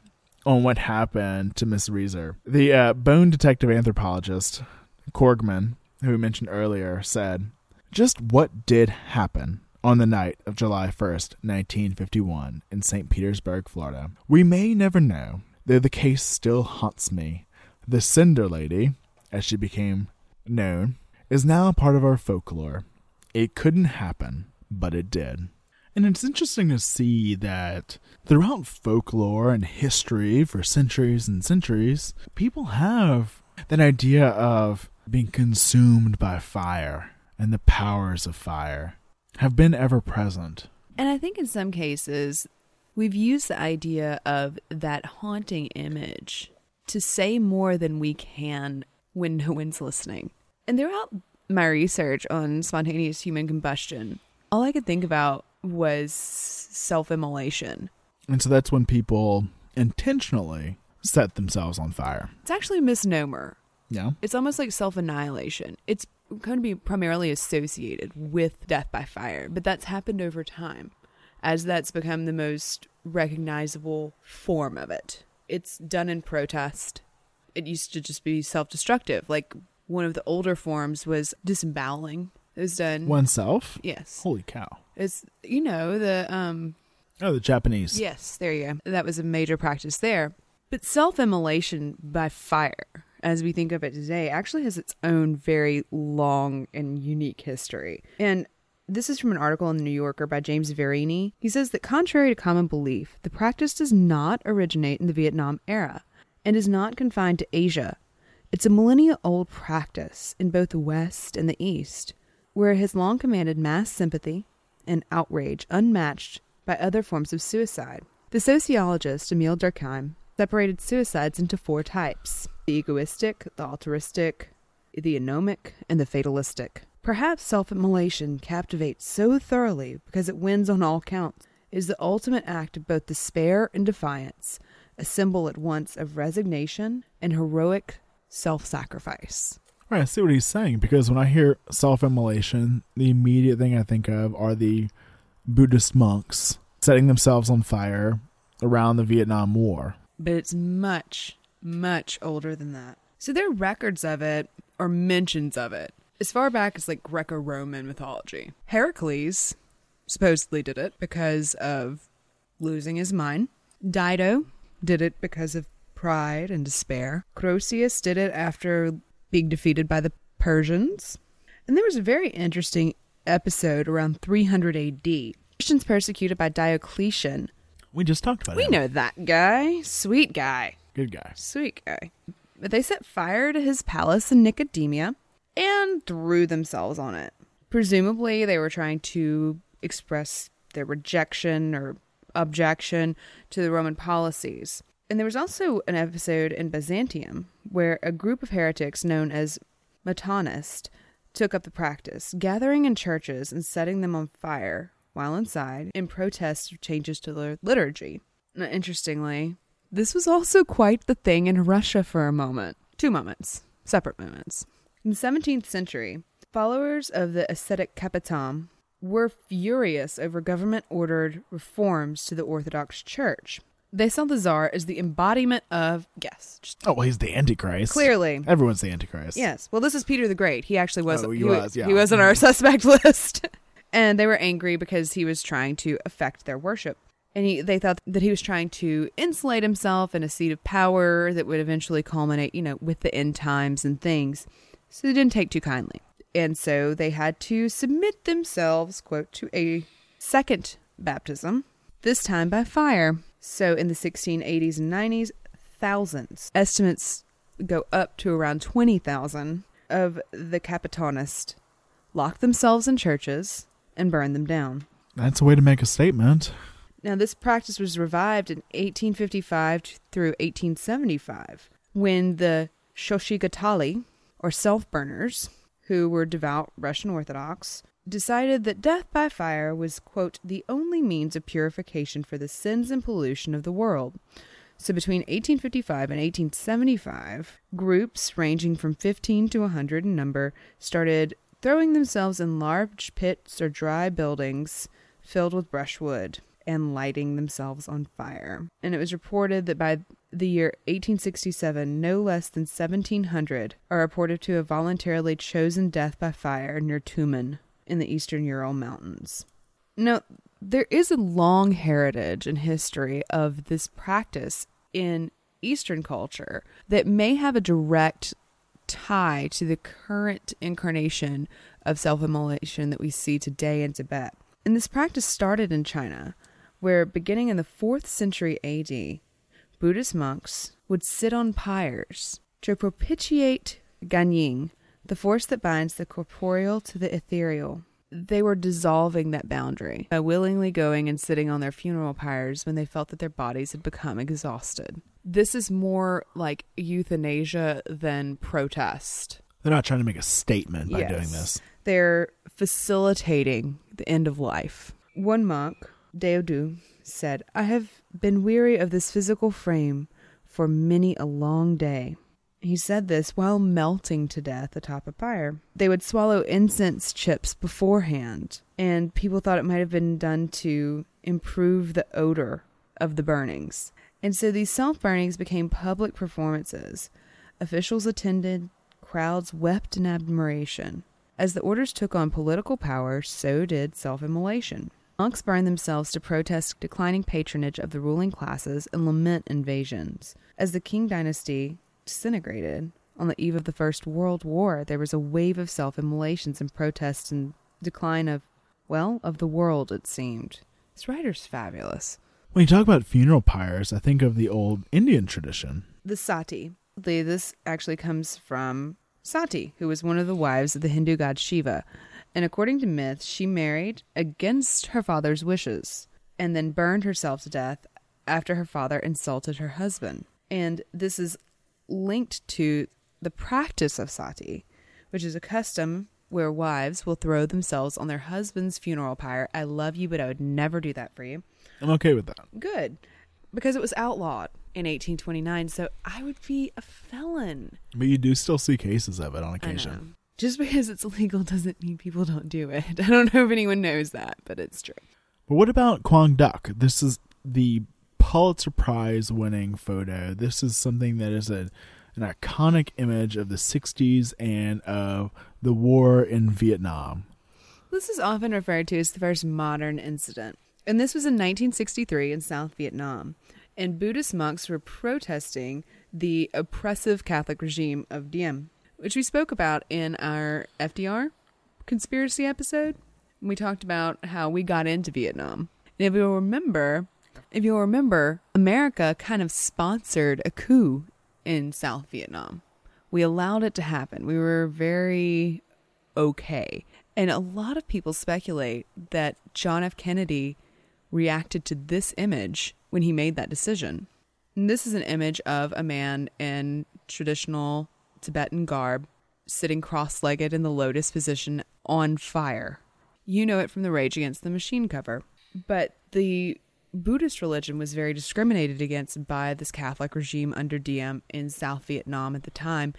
on what happened to Miss Reeser, the uh, bone detective anthropologist, Korgman, who we mentioned earlier, said, just what did happen on the night of July first, nineteen fifty-one, in Saint Petersburg, Florida? We may never know, though the case still haunts me. The Cinder Lady, as she became known, is now part of our folklore. It couldn't happen, but it did. And it's interesting to see that throughout folklore and history for centuries and centuries, people have that idea of being consumed by fire and the powers of fire have been ever present. And I think in some cases, we've used the idea of that haunting image to say more than we can when no one's listening. And throughout my research on spontaneous human combustion, all I could think about was self-immolation. And so that's when people intentionally set themselves on fire. It's actually a misnomer. Yeah. It's almost like self-annihilation. It's going to be primarily associated with death by fire, but that's happened over time as that's become the most recognizable form of it. It's done in protest. It used to just be self-destructive. Like one of the older forms was disemboweling. It was done oneself? Yes. Holy cow. It's, you know, the um oh, the Japanese. Yes, there you go. That was a major practice there. But self-immolation by fire as we think of it today, actually has its own very long and unique history. And this is from an article in The New Yorker by James Verini. He says that contrary to common belief, the practice does not originate in the Vietnam era and is not confined to Asia. It's a millennia-old practice in both the West and the East, where it has long commanded mass sympathy and outrage unmatched by other forms of suicide. The sociologist Emile Durkheim separated suicides into four types: the egoistic, the altruistic, the anomic, and the fatalistic. Perhaps self-immolation captivates so thoroughly because it wins on all counts. It is the ultimate act of both despair and defiance, a symbol at once of resignation and heroic self-sacrifice. Right, I see what he's saying, because when I hear self-immolation, the immediate thing I think of are the Buddhist monks setting themselves on fire around the Vietnam War. But it's much, much older than that. So there are records of it, or mentions of it, as far back as like Greco-Roman mythology. Heracles supposedly did it because of losing his mind. Dido did it because of pride and despair. Croesus did it after being defeated by the Persians. And there was a very interesting episode around three hundred A D. Christians persecuted by Diocletian. We just talked about it. We him. know that guy. Sweet guy. Good guy. Sweet guy. But they set fire to his palace in Nicomedia and threw themselves on it. Presumably they were trying to express their rejection or objection to the Roman policies. And there was also an episode in Byzantium where a group of heretics known as Matanists took up the practice, gathering in churches and setting them on fire while inside in protest of changes to their liturgy. Now, interestingly, this was also quite the thing in Russia for a moment. Two moments. Separate moments. In the seventeenth century, followers of the ascetic Capitam were furious over government-ordered reforms to the Orthodox Church. They saw the Tsar as the embodiment of, yes. Just, oh, well, he's the Antichrist. Clearly. Everyone's the Antichrist. Yes. Well, this is Peter the Great. He actually was. Oh, he, he was, yeah. He was on our suspect list. And they were angry because he was trying to affect their worship. And he, they thought that he was trying to insulate himself in a seat of power that would eventually culminate, you know, with the end times and things. So they didn't take too kindly. And so they had to submit themselves, quote, to a second baptism, this time by fire. So in the sixteen eighties and nineties, thousands, estimates go up to around twenty thousand of the Capitonists locked themselves in churches and burned them down. That's a way to make a statement. Now, this practice was revived in eighteen fifty-five through eighteen seventy-five when the Shoshigatali, or self-burners, who were devout Russian Orthodox, decided that death by fire was, quote, the only means of purification for the sins and pollution of the world. So between eighteen fifty-five and eighteen seventy-five, groups ranging from fifteen to one hundred in number started throwing themselves in large pits or dry buildings filled with brushwood and lighting themselves on fire. And it was reported that by the year eighteen sixty-seven, no less than seventeen hundred are reported to have voluntarily chosen death by fire near Tumen, in the eastern Ural Mountains. Now, there is a long heritage and history of this practice in Eastern culture that may have a direct tie to the current incarnation of self-immolation that we see today in Tibet. And this practice started in China, where beginning in the fourth century A D, Buddhist monks would sit on pyres to propitiate Ganyin, the force that binds the corporeal to the ethereal. They were dissolving that boundary by willingly going and sitting on their funeral pyres when they felt that their bodies had become exhausted. This is more like euthanasia than protest. They're not trying to make a statement by yes. doing this. They're facilitating the end of life. One monk, Deodu, said, "I have been weary of this physical frame for many a long day." He said this while melting to death atop a pyre. They would swallow incense chips beforehand, and people thought it might have been done to improve the odor of the burnings. And so these self-burnings became public performances. Officials attended, crowds wept in admiration. As the orders took on political power, so did self-immolation. Monks burned themselves to protest declining patronage of the ruling classes and lament invasions. As the Qing dynasty disintegrated, On the eve of the First World War, there was a wave of self-immolations and protests and decline of, well, of the world, it seemed. This writer's fabulous. When you talk about funeral pyres, I think of the old Indian tradition. The sati. This actually comes from Sati, who was one of the wives of the Hindu god Shiva. And according to myth, she married against her father's wishes and then burned herself to death after her father insulted her husband. And this is linked to the practice of sati, which is a custom where wives will throw themselves on their husband's funeral pyre. I love you, but I would never do that for you. I'm okay with that. Good. Because it was outlawed in eighteen twenty-nine, so I would be a felon. But you do still see cases of it on occasion. I know. Just because it's illegal doesn't mean people don't do it. I don't know if anyone knows that, but it's true. But what about Quang Duc? This is the Pulitzer Prize winning photo. This is something that is a, an iconic image of the sixties and of the war in Vietnam. This is often referred to as the first modern incident. And this was in nineteen sixty-three in South Vietnam. And Buddhist monks were protesting the oppressive Catholic regime of Diem, which we spoke about in our F D R conspiracy episode. We talked about how we got into Vietnam. And if you'll remember, if you'll remember, America kind of sponsored a coup in South Vietnam. We allowed it to happen. We were very okay. And a lot of people speculate that John F. Kennedy reacted to this image when he made that decision. And this is an image of a man in traditional Tibetan garb, sitting cross-legged in the lotus position on fire. You know it from the Rage Against the Machine cover. But the Buddhist religion was very discriminated against by this Catholic regime under Diem in South Vietnam at the time,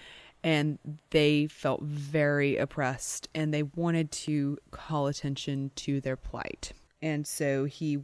and they felt very oppressed, and they wanted to call attention to their plight. And so he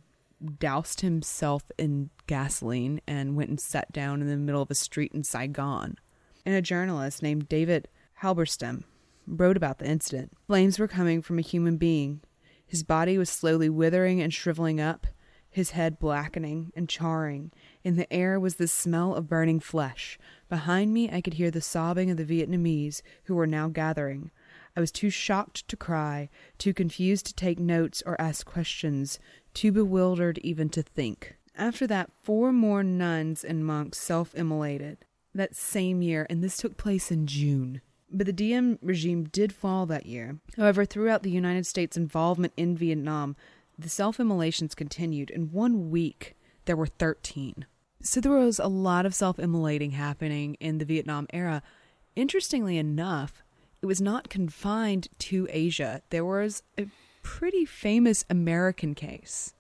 doused himself in gasoline and went and sat down in the middle of a street in Saigon. And a journalist named David Halberstam wrote about the incident. Flames were coming from a human being. His body was slowly withering and shriveling up, his head blackening and charring. In the air was the smell of burning flesh. Behind me, I could hear the sobbing of the Vietnamese who were now gathering. I was too shocked to cry, too confused to take notes or ask questions, too bewildered even to think. After that, four more nuns and monks self-immolated that same year, and this took place in June. But the Diem regime did fall that year. However, throughout the United States' involvement in Vietnam, the self-immolations continued. In one week, there were thirteen. So there was a lot of self-immolating happening in the Vietnam era. Interestingly enough, it was not confined to Asia. There was a pretty famous American case.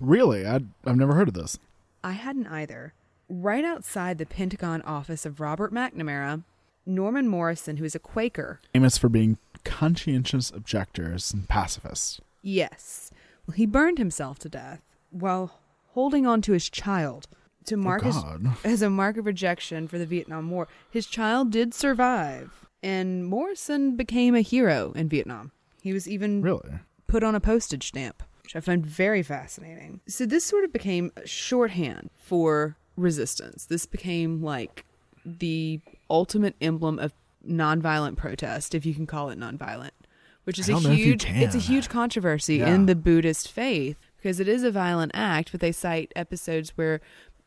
Really? I'd, I've never heard of this. I hadn't either. Right outside the Pentagon office of Robert McNamara, Norman Morrison, who is a Quaker. Famous for being conscientious objectors and pacifists. Yes. Well, he burned himself to death while holding on to his child to mark oh, his, as a mark of rejection for the Vietnam War. His child did survive, and Morrison became a hero in Vietnam. He was even really? put on a postage stamp, which I find very fascinating. So this sort of became shorthand for resistance. This became like the ultimate emblem of nonviolent protest, if you can call it nonviolent, which is a huge it's a huge controversy yeah. in the Buddhist faith, because it is a violent act, but they cite episodes where,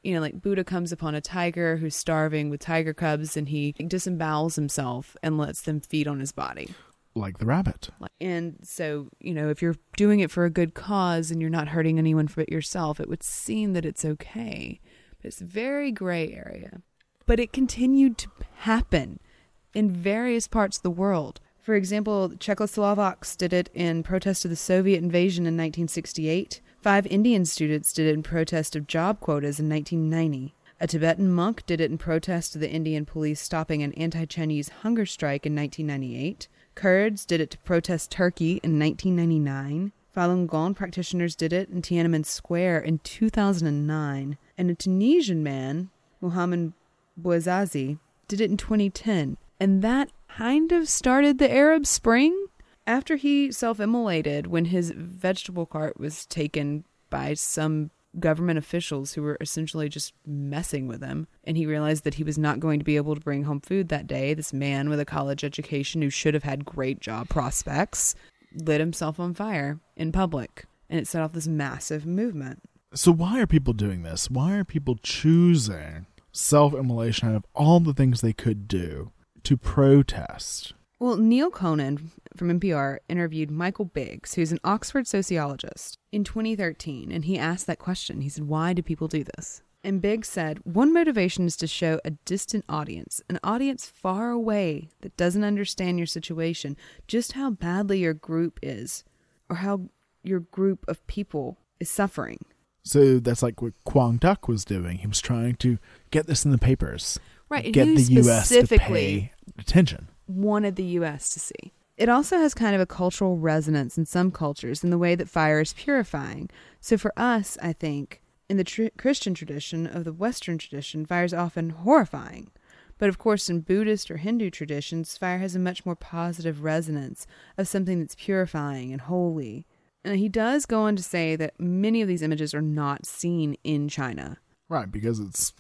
you know, like Buddha comes upon a tiger who's starving with tiger cubs, and he disembowels himself and lets them feed on his body. Like the rabbit. And so, you know, if you're doing it for a good cause and you're not hurting anyone but yourself, it would seem that it's okay. It's very gray area, but it continued to happen in various parts of the world. For example, Czechoslovaks did it in protest of the Soviet invasion in nineteen sixty-eight. Five Indian students did it in protest of job quotas in nineteen ninety. A Tibetan monk did it in protest of the Indian police stopping an anti-Chinese hunger strike in nineteen ninety-eight. Kurds did it to protest Turkey in nineteen ninety-nine. Falun Gong practitioners did it in Tiananmen Square in two thousand nine. And a Tunisian man, Mohamed Bouazizi, did it in twenty ten. And that kind of started the Arab Spring. After he self-immolated when his vegetable cart was taken by some government officials who were essentially just messing with him. And he realized that he was not going to be able to bring home food that day. This man with a college education who should have had great job prospects lit himself on fire in public. And it set off this massive movement. So why are people doing this? Why are people choosing self-immolation out of all the things they could do to protest? Well, Neil Conan from N P R interviewed Michael Biggs, who's an Oxford sociologist, in twenty thirteen, and he asked that question. He said, why do people do this? And Biggs said, one motivation is to show a distant audience, an audience far away that doesn't understand your situation, just how badly your group is, or how your group of people is suffering. So that's like what Quang Duc was doing. He was trying to get this in the papers. Right. Get the U S to pay attention. Wanted the U S to see. It also has kind of a cultural resonance in some cultures in the way that fire is purifying. So for us, I think, in the tr- Christian tradition of the Western tradition, fire is often horrifying. But of course, in Buddhist or Hindu traditions, fire has a much more positive resonance of something that's purifying and holy. And he does go on to say that many of these images are not seen in China. Right, because it's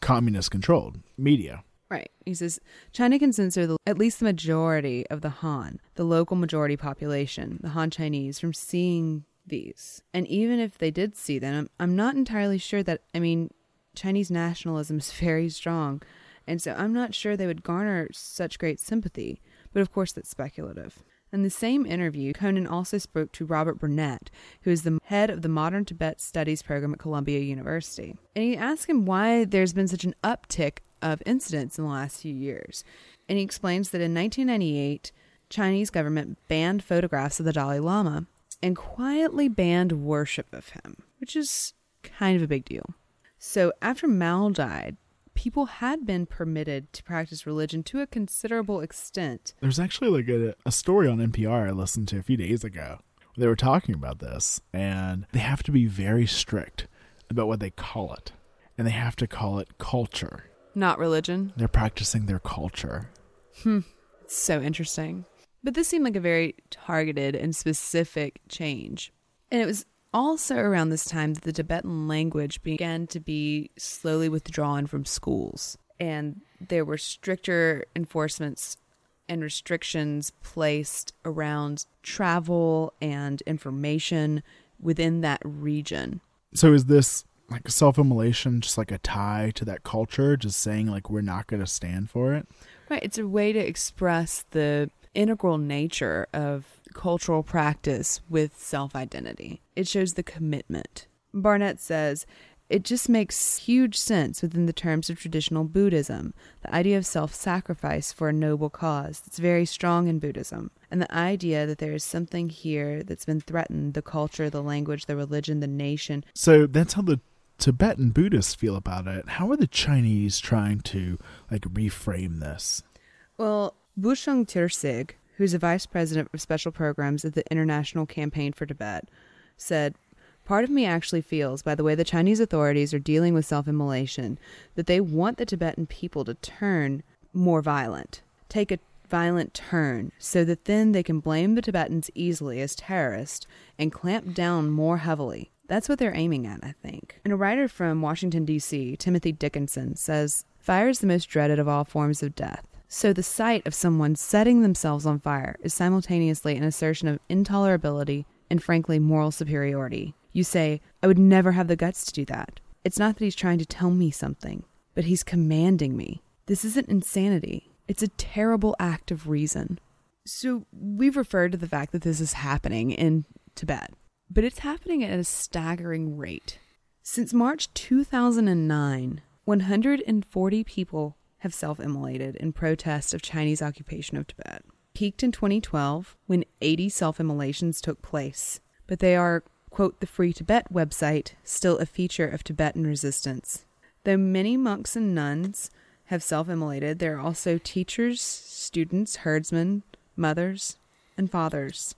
communist-controlled media. Right. He says, China can censor the, at least the majority of the Han, the local majority population, the Han Chinese, from seeing these. And even if they did see them, I'm, I'm not entirely sure that, I mean, Chinese nationalism is very strong. And so I'm not sure they would garner such great sympathy. But of course, that's speculative. In the same interview, Conan also spoke to Robert Burnett, who is the head of the Modern Tibet Studies program at Columbia University. And he asked him why there's been such an uptick of incidents in the last few years. And he explains that in nineteen ninety-eight, Chinese government banned photographs of the Dalai Lama and quietly banned worship of him, which is kind of a big deal. So after Mao died, people had been permitted to practice religion to a considerable extent. There's actually like a, a story on N P R I listened to a few days ago. They were talking about this, and they have to be very strict about what they call it. And they have to call it culture. Not religion. They're practicing their culture. Hmm. It's so interesting. But this seemed like a very targeted and specific change. And it was also around this time that the Tibetan language began to be slowly withdrawn from schools, and there were stricter enforcements and restrictions placed around travel and information within that region. So is this like self-immolation just like a tie to that culture, just saying like we're not going to stand for it? Right. It's a way to express the integral nature of cultural practice with self-identity. It shows the commitment. Barnett says, it just makes huge sense within the terms of traditional Buddhism, the idea of self-sacrifice for a noble cause that's very strong in Buddhism, and the idea that there is something here that's been threatened, the culture, the language, the religion, the nation. So that's how the Tibetan Buddhists feel about it. How are the Chinese trying to like reframe this? Well, Bushung Tirsig, who's a vice president of special programs at the International Campaign for Tibet, said, part of me actually feels, by the way the Chinese authorities are dealing with self-immolation, that they want the Tibetan people to turn more violent, take a violent turn, so that then they can blame the Tibetans easily as terrorists and clamp down more heavily. That's what they're aiming at, I think. And a writer from Washington, D C, Timothy Dickinson, says, fire is the most dreaded of all forms of death. So the sight of someone setting themselves on fire is simultaneously an assertion of intolerability and, frankly, moral superiority. You say, I would never have the guts to do that. It's not that he's trying to tell me something, but he's commanding me. This isn't insanity. It's a terrible act of reason. So we've referred to the fact that this is happening in Tibet, but it's happening at a staggering rate. Since March two thousand nine, one hundred forty people have self-immolated in protest of Chinese occupation of Tibet. Peaked in twenty twelve when eighty self-immolations took place. But they are, quote, the Free Tibet website, still a feature of Tibetan resistance. Though many monks and nuns have self-immolated, there are also teachers, students, herdsmen, mothers, and fathers.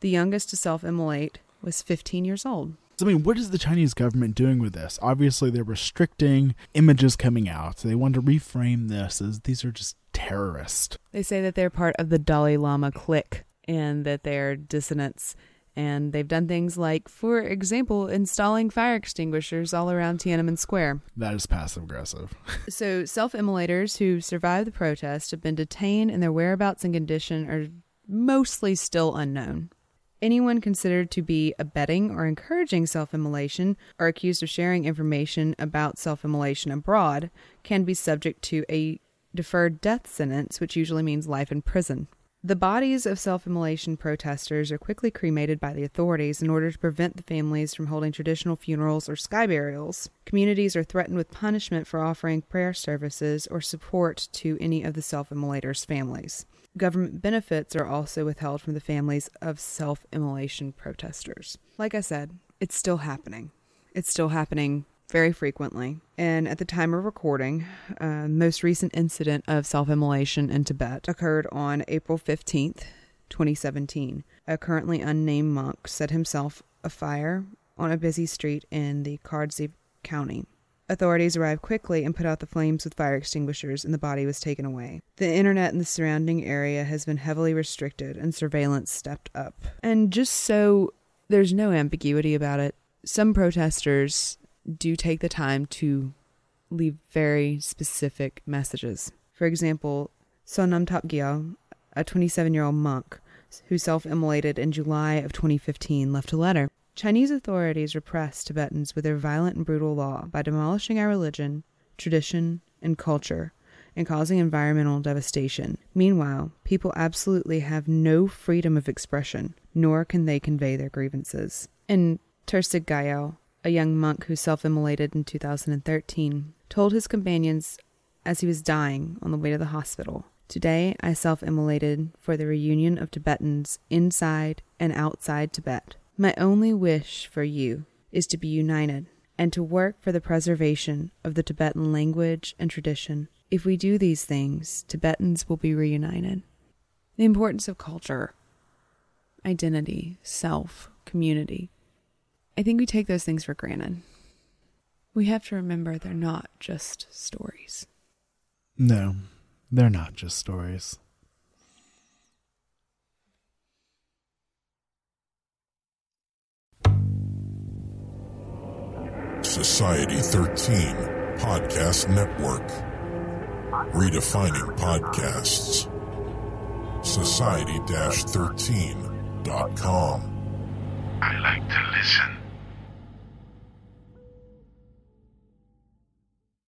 The youngest to self-immolate was fifteen years old. I mean, what is the Chinese government doing with this? Obviously, they're restricting images coming out. So they want to reframe this as these are just terrorists. They say that they're part of the Dalai Lama clique and that they're dissidents And they've done things like, for example, installing fire extinguishers all around Tiananmen Square. That is passive aggressive. So self-immolators who survived the protest have been detained, and their whereabouts and condition are mostly still unknown. Anyone considered to be abetting or encouraging self-immolation or accused of sharing information about self-immolation abroad can be subject to a deferred death sentence, which usually means life in prison. The bodies of self-immolation protesters are quickly cremated by the authorities in order to prevent the families from holding traditional funerals or sky burials. Communities are threatened with punishment for offering prayer services or support to any of the self-immolators' families. Government benefits are also withheld from the families of self-immolation protesters. Like I said, it's still happening. It's still happening very frequently. And at the time of recording, uh, most recent incident of self-immolation in Tibet occurred on April fifteenth, twenty seventeen. A currently unnamed monk set himself afire on a busy street in the Kardzi County. Authorities arrived quickly and put out the flames with fire extinguishers, and the body was taken away. The internet in the surrounding area has been heavily restricted and surveillance stepped up. And just so there's no ambiguity about it, some protesters do take the time to leave very specific messages. For example, Sonam Tapgyal, a twenty-seven-year-old monk who self-immolated in July of twenty fifteen, left a letter. Chinese authorities repress Tibetans with their violent and brutal law by demolishing our religion, tradition, and culture, and causing environmental devastation. Meanwhile, people absolutely have no freedom of expression, nor can they convey their grievances. And Tersig Gyal, a young monk who self-immolated in two thousand thirteen, told his companions as he was dying on the way to the hospital, "Today I self-immolated for the reunion of Tibetans inside and outside Tibet. My only wish for you is to be united and to work for the preservation of the Tibetan language and tradition. If we do these things, Tibetans will be reunited." The importance of culture, identity, self, community. I think we take those things for granted. We have to remember they're not just stories. No, they're not just stories. Society thirteen Podcast Network. Redefining podcasts. Society thirteen dot com. I like to listen.